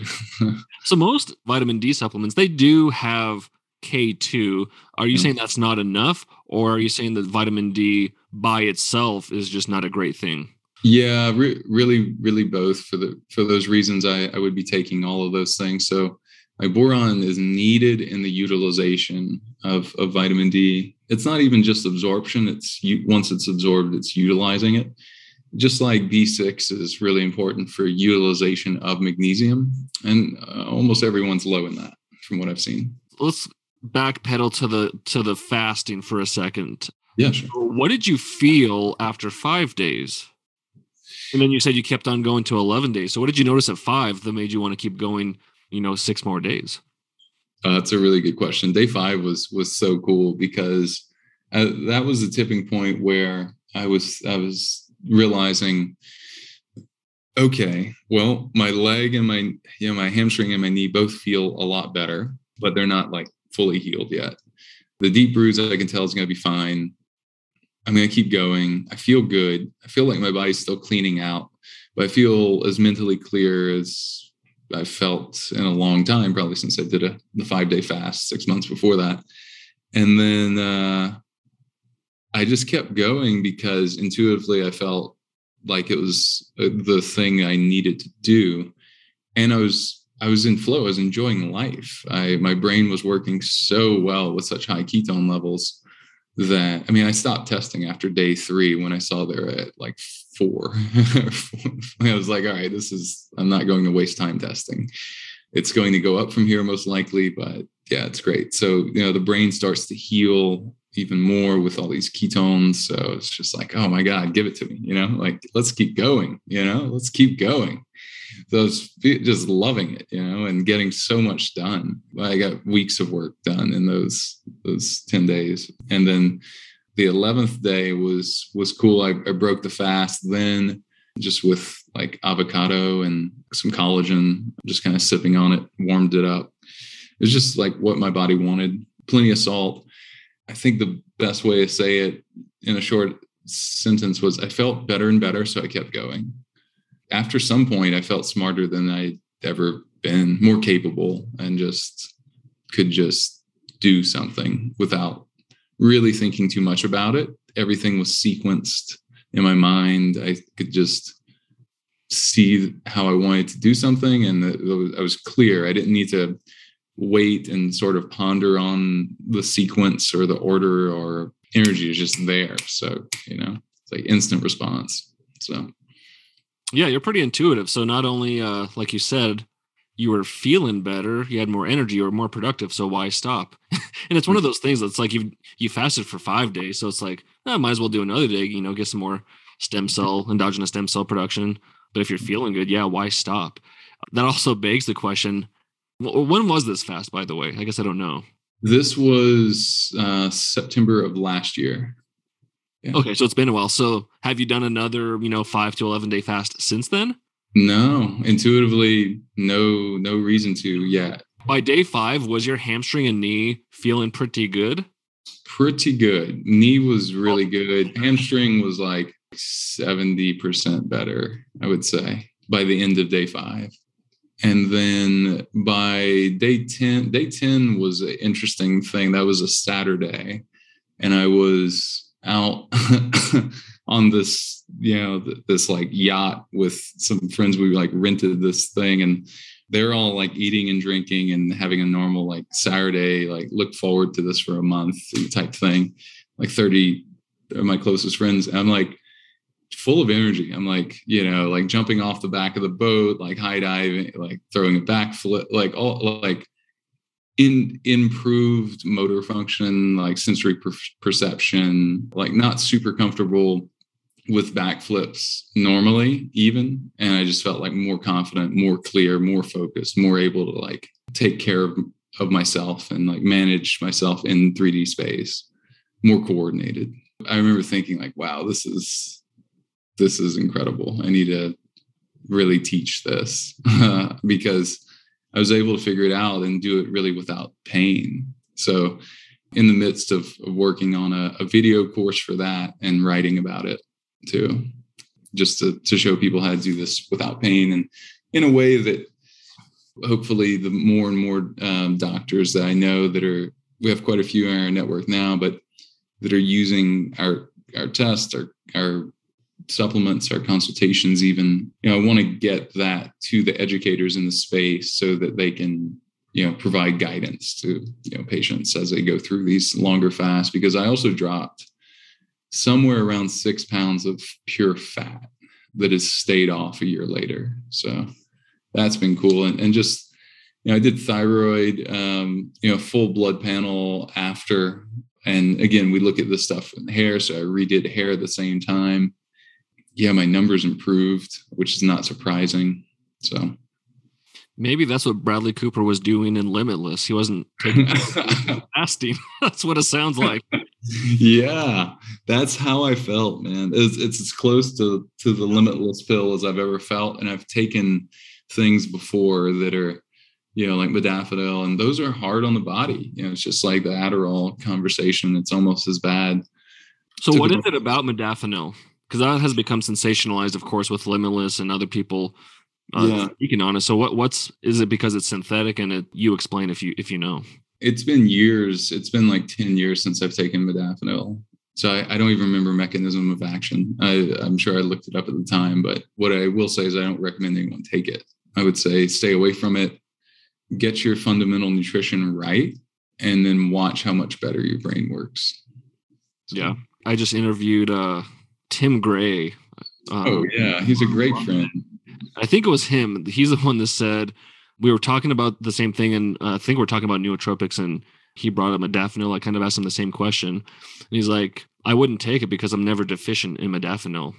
So most vitamin D supplements, they do have K two. Are you mm. saying that's not enough, or are you saying that vitamin D by itself is just not a great thing? Yeah, re- really, really both. For the for those reasons, I, I would be taking all of those things. So like boron is needed in the utilization of, of vitamin D. It's not even just absorption. It's once it's absorbed, it's utilizing it. Just like B six is really important for utilization of magnesium. And uh, almost everyone's low in that from what I've seen. Let's backpedal to the, to the fasting for a second. Yeah, sure. What did you feel after five days? And then you said you kept on going to eleven days. So what did you notice at five that made you want to keep going, you know, six more days? Uh, that's a really good question. Day five was, was so cool because uh, that was the tipping point where I was, I was, realizing, okay, well, my leg and my, you know, my hamstring and my knee both feel a lot better, but they're not like fully healed yet. The deep bruise I can tell is going to be fine. I'm going to keep going. I feel good. I feel like my body's still cleaning out, but I feel as mentally clear as I felt in a long time, probably since I did a the five day fast six months before that. And then, uh, I just kept going because intuitively I felt like it was the thing I needed to do. And I was, I was in flow. I was enjoying life. I, my brain was working so well with such high ketone levels that, I mean, I stopped testing after day three when I saw there at like four, I was like, all right, this is, I'm not going to waste time testing. It's going to go up from here most likely, but yeah, it's great. So, you know, the brain starts to heal even more with all these ketones. So it's just like, oh my God, give it to me, you know, like, let's keep going, you know, let's keep going. So I was just loving it, you know, and getting so much done. I got weeks of work done in those, those ten days. And then the eleventh day was, was cool. I, I broke the fast then just with like avocado and some collagen, just kind of sipping on it, warmed it up. It was just like what my body wanted, plenty of salt. I think the best way to say it in a short sentence was I felt better and better. So I kept going. After some point, I felt smarter than I'd ever been, more capable, and just could just do something without really thinking too much about it. Everything was sequenced in my mind. I could just see how I wanted to do something. And I was clear. I didn't need to wait and sort of ponder on the sequence or the order, or energy is just there. So, you know, it's like instant response. So, yeah, you're pretty intuitive. So not only, uh, like you said, you were feeling better, you had more energy, you were more productive. So why stop? And it's one of those things that's like you you fasted for five days. So it's like, oh, might as well do another day, you know, get some more stem cell, endogenous stem cell production. But if you're feeling good, yeah, why stop? That also begs the question, when was this fast, by the way? I guess I don't know. This was uh, September of last year. Yeah. Okay, so it's been a while. So have you done another, you know, five to eleven day fast since then? No, intuitively, no, no reason to yet. By day five, was your hamstring and knee feeling pretty good? Pretty good. Knee was really oh. good. Hamstring was like seventy percent better, I would say, by the end of day five. And then by day ten, day ten was an interesting thing. That was a Saturday. And I was out on this, you know, th- this like yacht with some friends. We like rented this thing, and they're all like eating and drinking and having a normal like Saturday, like look forward to this for a month type thing. Like thirty of my closest friends. And I'm like full of energy. I'm like, you know, like jumping off the back of the boat, like high diving, like throwing a backflip, like all like in improved motor function, like sensory per- perception, like not super comfortable with backflips normally even. And I just felt like more confident, more clear, more focused, more able to like take care of, of myself and like manage myself in three D space, more coordinated. I remember thinking like, wow, this is, this is incredible. I need to really teach this because I was able to figure it out and do it really without pain. So in the midst of, of working on a, a video course for that and writing about it, too, just to, to show people how to do this without pain and in a way that hopefully the more and more um, doctors that I know that are, we have quite a few in our network now, but that are using our, our tests, our, our supplements, our consultations, even, you know, I want to get that to the educators in the space so that they can, you know, provide guidance to, you know, patients as they go through these longer fasts, because I also dropped somewhere around six pounds of pure fat that has stayed off a year later. So that's been cool. And, and just, you know, I did thyroid, um, you know, full blood panel after. And again, we look at this stuff in hair. So I redid hair at the same time. Yeah, my numbers improved, which is not surprising. So maybe that's what Bradley Cooper was doing in Limitless. He wasn't taking fasting. That's what it sounds like. Yeah, that's how I felt, man. It's, it's as close to, to the Limitless pill as I've ever felt. And I've taken things before that are, you know, like modafinil, and those are hard on the body. You know, it's just like the Adderall conversation. It's almost as bad. So what the- is it about modafinil? Because that has become sensationalized, of course, with Limitless and other people uh, yeah. speaking on it. So what what's is it because it's synthetic? And it, you explain if you if you know. It's been years. It's been like ten years since I've taken modafinil. So I, I don't even remember mechanism of action. I, I'm sure I looked it up at the time. But what I will say is I don't recommend anyone take it. I would say stay away from it. Get your fundamental nutrition right. And then watch how much better your brain works. So, yeah. I just interviewed uh, Tim Gray. Um, oh, yeah. He's a great friend. I think it was him. He's the one that said, we were talking about the same thing, and uh, I think we're talking about nootropics, and he brought up modafinil. I kind of asked him the same question, and he's like, I wouldn't take it because I'm never deficient in modafinil.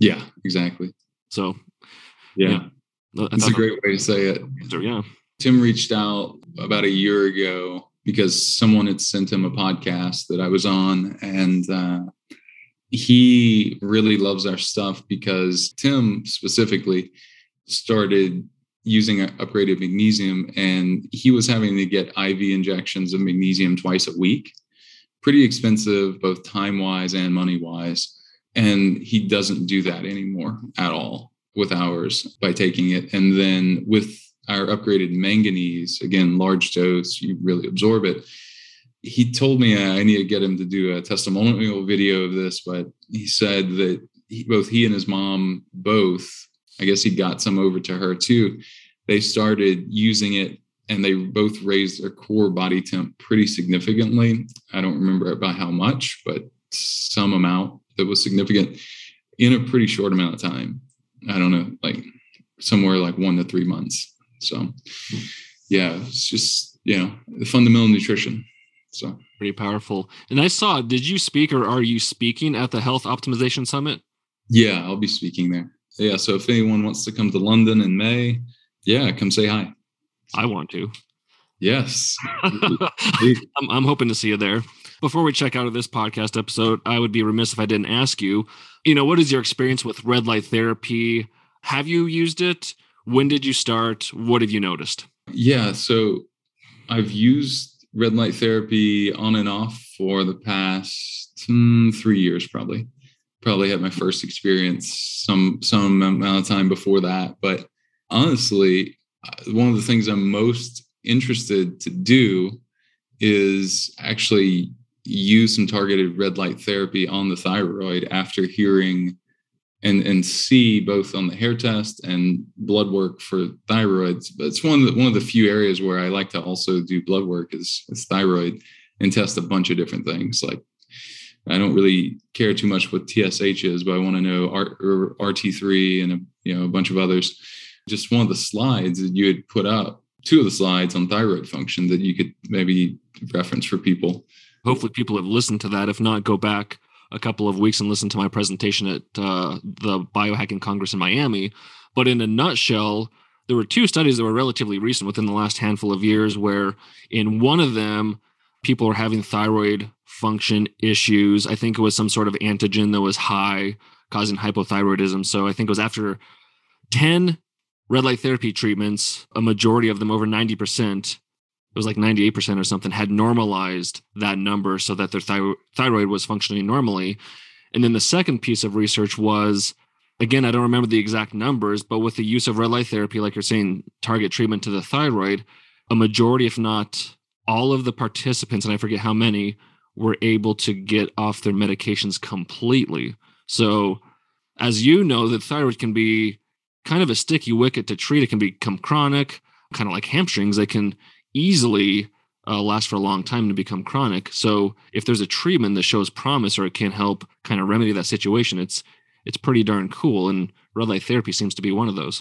Yeah, exactly. So, yeah, yeah. That's a great way to say it. Yeah. Tim reached out about a year ago because someone had sent him a podcast that I was on, and uh, he really loves our stuff because Tim specifically started using upgraded magnesium, and he was having to get I V injections of magnesium twice a week, pretty expensive, both time wise and money wise. And he doesn't do that anymore at all with ours by taking it. And then with our upgraded manganese, again, large dose, you really absorb it. He told me uh, I need to get him to do a testimonial video of this, but he said that he, both he and his mom both, I guess he got some over to her too. They started using it, and they both raised their core body temp pretty significantly. I don't remember by how much, but some amount that was significant in a pretty short amount of time. I don't know, like somewhere like one to three months. So yeah, it's just, you know, the fundamental nutrition. So pretty powerful. And I saw, did you speak or are you speaking at the Health Optimization Summit? Yeah, I'll be speaking there. Yeah. So if anyone wants to come to London in May, yeah, come say hi. I want to. Yes. I'm, I'm hoping to see you there. Before we check out of this podcast episode, I would be remiss if I didn't ask you, you know, what is your experience with red light therapy? Have you used it? When did you start? What have you noticed? Yeah. So I've used red light therapy on and off for the past hmm, three years, probably. Probably had my first experience some some amount of time before that. But honestly, one of the things I'm most interested to do is actually use some targeted red light therapy on the thyroid after hearing and and see both on the hair test and blood work for thyroids. But it's one of the, one of the few areas where I like to also do blood work is, is thyroid and test a bunch of different things. Like I don't really care too much what T S H is, but I want to know R T three and a, you know a bunch of others. Just one of the slides that you had put up, two of the slides on thyroid function that you could maybe reference for people. Hopefully people have listened to that. If not, go back a couple of weeks and listen to my presentation at uh, the Biohacking Congress in Miami. But in a nutshell, there were two studies that were relatively recent within the last handful of years where in one of them, people are having thyroid function issues. I think it was some sort of antigen that was high, causing hypothyroidism. So I think it was after ten red light therapy treatments, a majority of them, over ninety percent, it was like ninety-eight percent or something, had normalized that number so that their thyro- thyroid was functioning normally. And then the second piece of research was, again, I don't remember the exact numbers, but with the use of red light therapy, like you're saying, target treatment to the thyroid, a majority, if not all of the participants, and I forget how many, were able to get off their medications completely. So as you know, the thyroid can be kind of a sticky wicket to treat. It can become chronic, kind of like hamstrings. They can easily uh, last for a long time to become chronic. So if there's a treatment that shows promise or it can help kind of remedy that situation, it's it's pretty darn cool. And red light therapy seems to be one of those.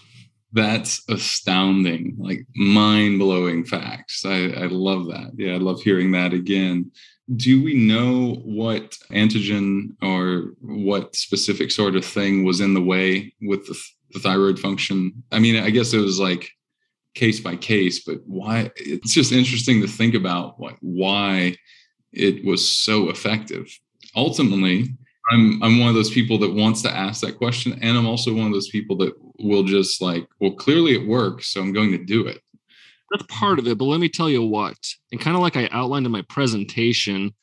That's astounding, like mind-blowing facts. I, I love that. Yeah, I love hearing that again. Do we know what antigen or what specific sort of thing was in the way with the, the thyroid function? I mean, I guess it was like case by case, but why? It's just interesting to think about like why it was so effective. Ultimately, I'm I'm one of those people that wants to ask that question. And I'm also one of those people that will just like, well, clearly it works, so I'm going to do it. That's part of it. But let me tell you what, and kind of like I outlined in my presentation,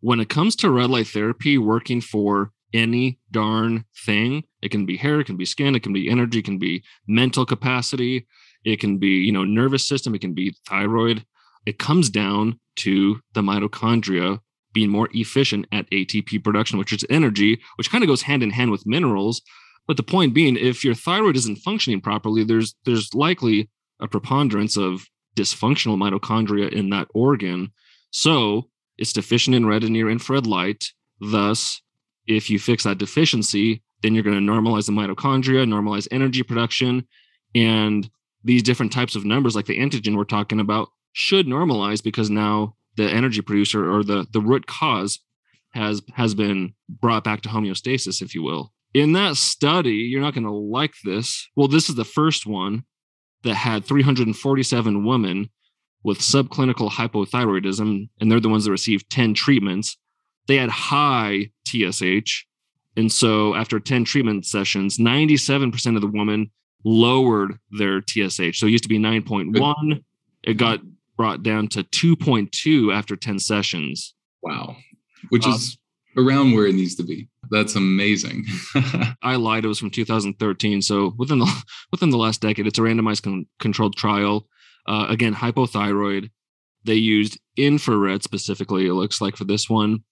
when it comes to red light therapy working for any darn thing, it can be hair, it can be skin, it can be energy, it can be mental capacity, it can be, you know, nervous system, it can be thyroid. It comes down to the mitochondria being more efficient at A T P production, which is energy, which kind of goes hand in hand with minerals. But the point being, if your thyroid isn't functioning properly, there's there's likely a preponderance of dysfunctional mitochondria in that organ. So it's deficient in red and near infrared light. Thus, if you fix that deficiency, then you're going to normalize the mitochondria, normalize energy production. And these different types of numbers, like the antigen we're talking about, should normalize because now the energy producer or the, the root cause has has been brought back to homeostasis, if you will. In that study, you're not going to like this. Well, this is the first one that had three hundred forty-seven women with subclinical hypothyroidism, and they're the ones that received ten treatments. They had high T S H. And so after ten treatment sessions, ninety-seven percent of the women lowered their T S H. So it used to be nine point one. It got brought down to two point two after ten sessions. Wow. Which um, is around where it needs to be. That's amazing. I lied. It was from two thousand thirteen. So within the within the last decade, it's a randomized con- controlled trial. Uh, again, hypothyroid. They used infrared specifically, it looks like, for this one.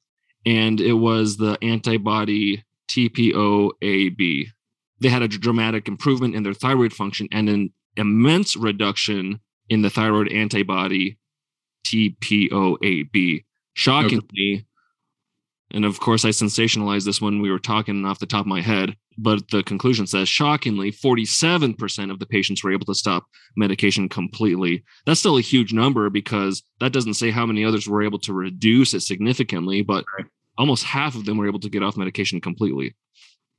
And it was the antibody T P O A B. They had a dramatic improvement in their thyroid function and an immense reduction in the thyroid antibody T P O A B. Shockingly, okay. And of course I sensationalized this when we were talking off the top of my head, but the conclusion says, shockingly, forty-seven percent of the patients were able to stop medication completely. That's still a huge number because that doesn't say how many others were able to reduce it significantly, but almost half of them were able to get off medication completely.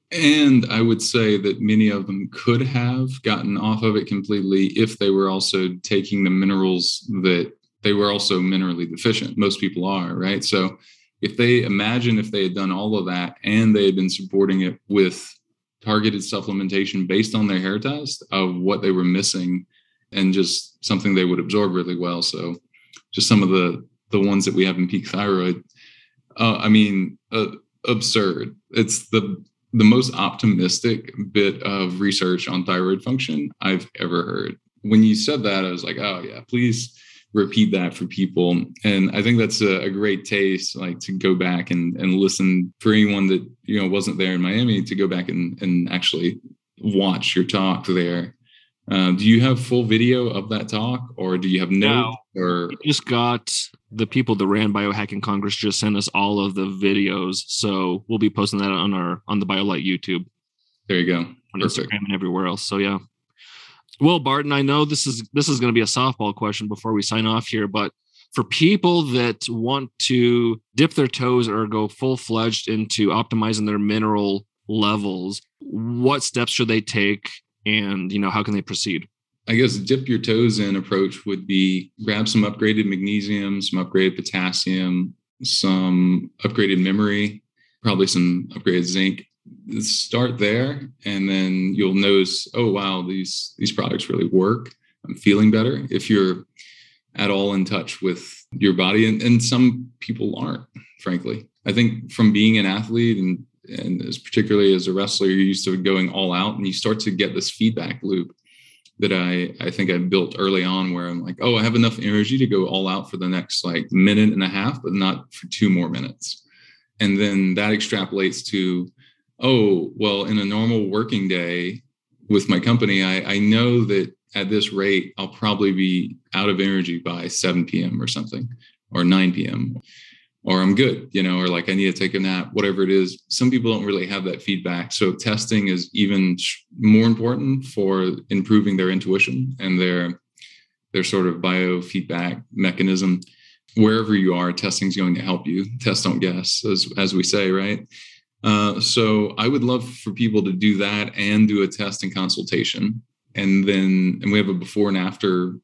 And I would say that many of them could have gotten off of it completely if they were also taking the minerals that they were also minerally deficient. Most people are, right? So if they imagine if they had done all of that and they had been supporting it with targeted supplementation based on their hair test of what they were missing and just something they would absorb really well. So just some of the, the ones that we have in peak thyroid, uh, I mean, uh, absurd. It's the the most optimistic bit of research on thyroid function I've ever heard. When you said that, I was like, oh yeah, please repeat that for people. And I think that's a, a great taste, like to go back and, and listen for anyone that, you know, wasn't there in Miami, to go back and, and actually watch your talk there. Uh, do you have full video of that talk, or do you have no? Or we just got the people that ran Biohacking Congress just sent us all of the videos, so we'll be posting that on our on the BioLight YouTube. There you go. On Perfect. Instagram and everywhere else. So yeah. Well, Barton, I know this is this is going to be a softball question before we sign off here, but for people that want to dip their toes or go full fledged into optimizing their mineral levels, what steps should they take? And, you know, how can they proceed? I guess dip your toes in approach would be grab some upgraded magnesium, some upgraded potassium, some upgraded memory, probably some upgraded zinc. Start there, and then you'll notice, oh, wow, these these products really work. I'm feeling better. If you're at all in touch with your body, and, and some people aren't, frankly. I think from being an athlete and And as particularly as a wrestler, you're used to going all out, and you start to get this feedback loop that I, I think I built early on, where I'm like, oh, I have enough energy to go all out for the next like minute and a half, but not for two more minutes. And then that extrapolates to, oh, well, in a normal working day with my company, I, I know that at this rate, I'll probably be out of energy by seven p.m. or something, or nine p.m. or I'm good, you know, or like I need to take a nap, whatever it is. Some people don't really have that feedback. So testing is even more important for improving their intuition and their, their sort of biofeedback mechanism. Wherever you are, testing is going to help you. Test, don't guess, as, as we say, right? Uh, so I would love for people to do that and do a test and consultation. And then, and we have a before and after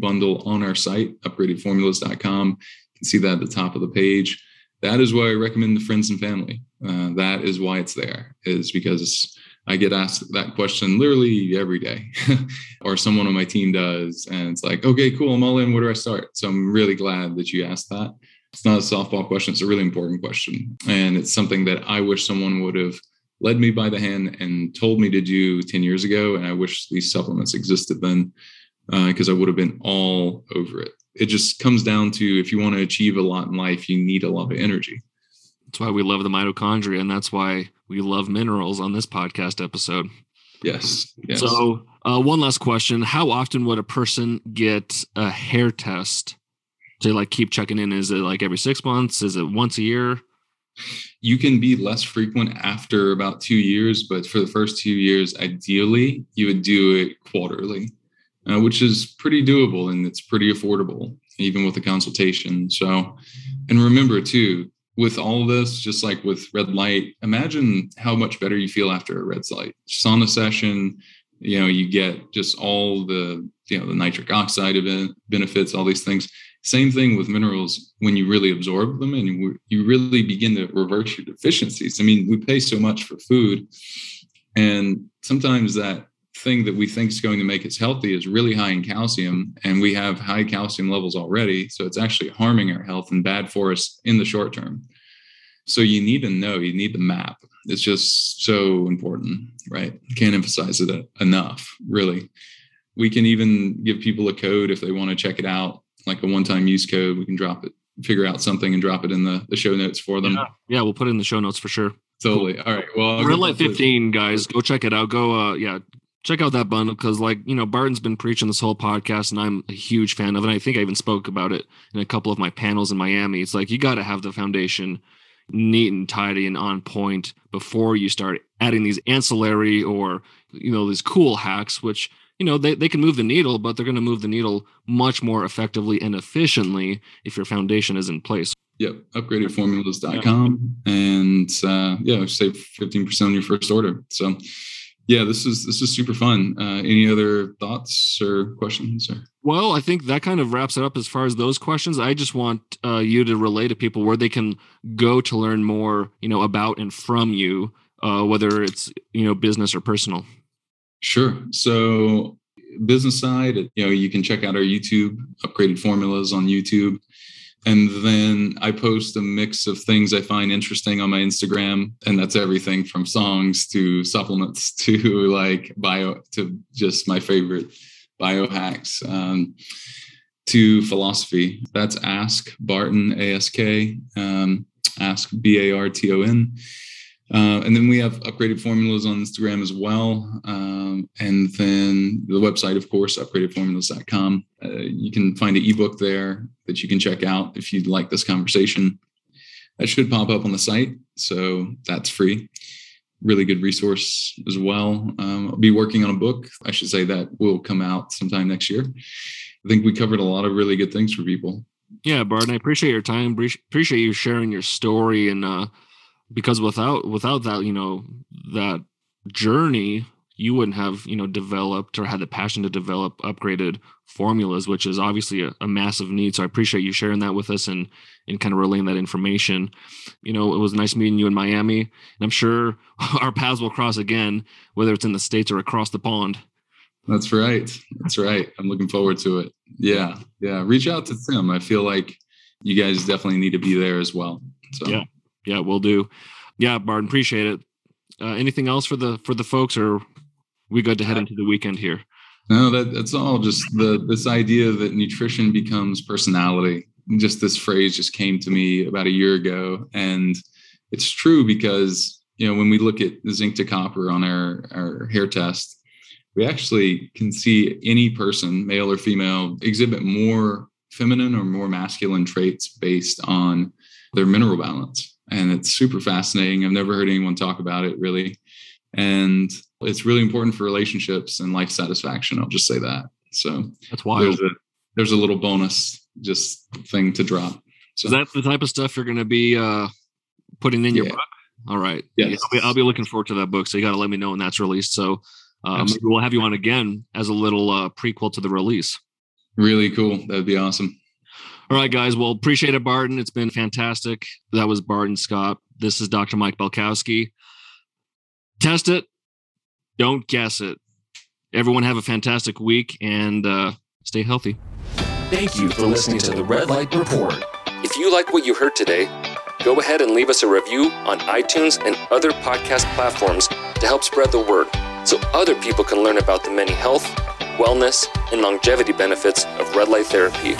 bundle on our site, upgraded formulas dot com. See that at the top of the page. That is why I recommend the friends and family. Uh, that is why it's there, is because I get asked that question literally every day or someone on my team does. And it's like, okay, cool. I'm all in. Where do I start? So I'm really glad that you asked that. It's not a softball question. It's a really important question. And it's something that I wish someone would have led me by the hand and told me to do ten years ago. And I wish these supplements existed then, because uh, I would have been all over it. It just comes down to, if you want to achieve a lot in life, you need a lot of energy. That's why we love the mitochondria, and that's why we love minerals on this podcast episode. Yes. yes. So uh, one last question. How often would a person get a hair test to like keep checking in? Is it like every six months? Is it once a year? You can be less frequent after about two years, but for the first two years, ideally, you would do it quarterly. Uh, which is pretty doable, and it's pretty affordable, even with a consultation. So, and remember too, with all of this, just like with red light, imagine how much better you feel after a red light sauna session. You know, you get just all the, you know, the nitric oxide benefits, all these things. Same thing with minerals. When you really absorb them and you really begin to reverse your deficiencies. I mean, we pay so much for food, and sometimes that thing that we think is going to make us healthy is really high in calcium, and we have high calcium levels already. So it's actually harming our health and bad for us in the short term. So you need to know, you need the map. It's just so important, right? Can't emphasize it enough, really. We can even give people a code if they want to check it out, like a one-time use code. We can drop it, figure out something and drop it in the, the show notes for them. Yeah. yeah, we'll put it in the show notes for sure. Totally. All right. Well, Red Light fifteen, guys, go check it out. Go, uh, yeah. Check out that bundle, because like, you know, Barton's been preaching this whole podcast, and I'm a huge fan of it. And I think I even spoke about it in a couple of my panels in Miami. It's like, you got to have the foundation neat and tidy and on point before you start adding these ancillary or, you know, these cool hacks, which, you know, they, they can move the needle, but they're going to move the needle much more effectively and efficiently if your foundation is in place. Yep. upgraded formulas dot com. Yeah. And uh, yeah, save fifteen percent on your first order. So yeah, this is this is super fun. Uh, any other thoughts or questions? Or? Well, I think that kind of wraps it up as far as those questions. I just want uh, you to relay to people where they can go to learn more, you know, about and from you, uh, whether it's, you know, business or personal. Sure. So business side, you know, you can check out our YouTube, Upgraded Formulas on YouTube. And then I post a mix of things I find interesting on my Instagram. And that's everything from songs to supplements to like bio, to just my favorite biohacks. Um, to philosophy. That's Ask Barton, A S K, um, Ask B A R T O N. Uh, and then we have Upgraded Formulas on Instagram as well. Um, and then the website, of course, upgraded formulas dot com. Uh, you can find an ebook there that you can check out if you'd like this conversation. That should pop up on the site. So that's free. Really good resource as well. Um, I'll be working on a book. I should say that will come out sometime next year. I think we covered a lot of really good things for people. Yeah, Barton, I appreciate your time. Appreciate you sharing your story and, uh, because without without that, you know, that journey, you wouldn't have, you know, developed or had the passion to develop upgraded formulas, which is obviously a, a massive need. So I appreciate you sharing that with us and and kind of relaying that information. You know, it was nice meeting you in Miami. And I'm sure our paths will cross again, whether it's in the States or across the pond. That's right. That's right. I'm looking forward to it. Yeah. Yeah. Reach out to Tim. I feel like you guys definitely need to be there as well. So yeah. Yeah, will do. Yeah, Barton, appreciate it. Uh, anything else for the for the folks, or we good to head into the weekend here? No, that, that's all. Just the this idea that nutrition becomes personality. Just this phrase just came to me about a year ago, and it's true because, you know, when we look at the zinc to copper on our, our hair test, we actually can see any person, male or female, exhibit more feminine or more masculine traits based on their mineral balance. And it's super fascinating. I've never heard anyone talk about it, really. And it's really important for relationships and life satisfaction. I'll just say that. So that's wild. There's a, there's a little bonus just thing to drop. So is that the type of stuff you're going to be uh, putting in yeah. your book? All right. Yes. Yeah, I'll, be, I'll be looking forward to that book. So you got to let me know when that's released. So um, maybe we'll have you on again as a little uh, prequel to the release. Really cool. That would be awesome. All right, guys. Well, appreciate it, Barton. It's been fantastic. That was Barton Scott. This is Doctor Mike Belkowski. Test it. Don't guess it. Everyone have a fantastic week and uh, stay healthy. Thank you for listening to the Red Light Report. If you like what you heard today, go ahead and leave us a review on iTunes and other podcast platforms to help spread the word so other people can learn about the many health, wellness, and longevity benefits of red light therapy.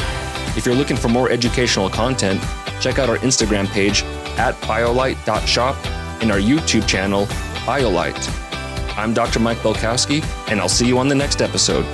If you're looking for more educational content, check out our Instagram page at biolight dot shop and our YouTube channel, BioLight. I'm Doctor Mike Belkowski, and I'll see you on the next episode.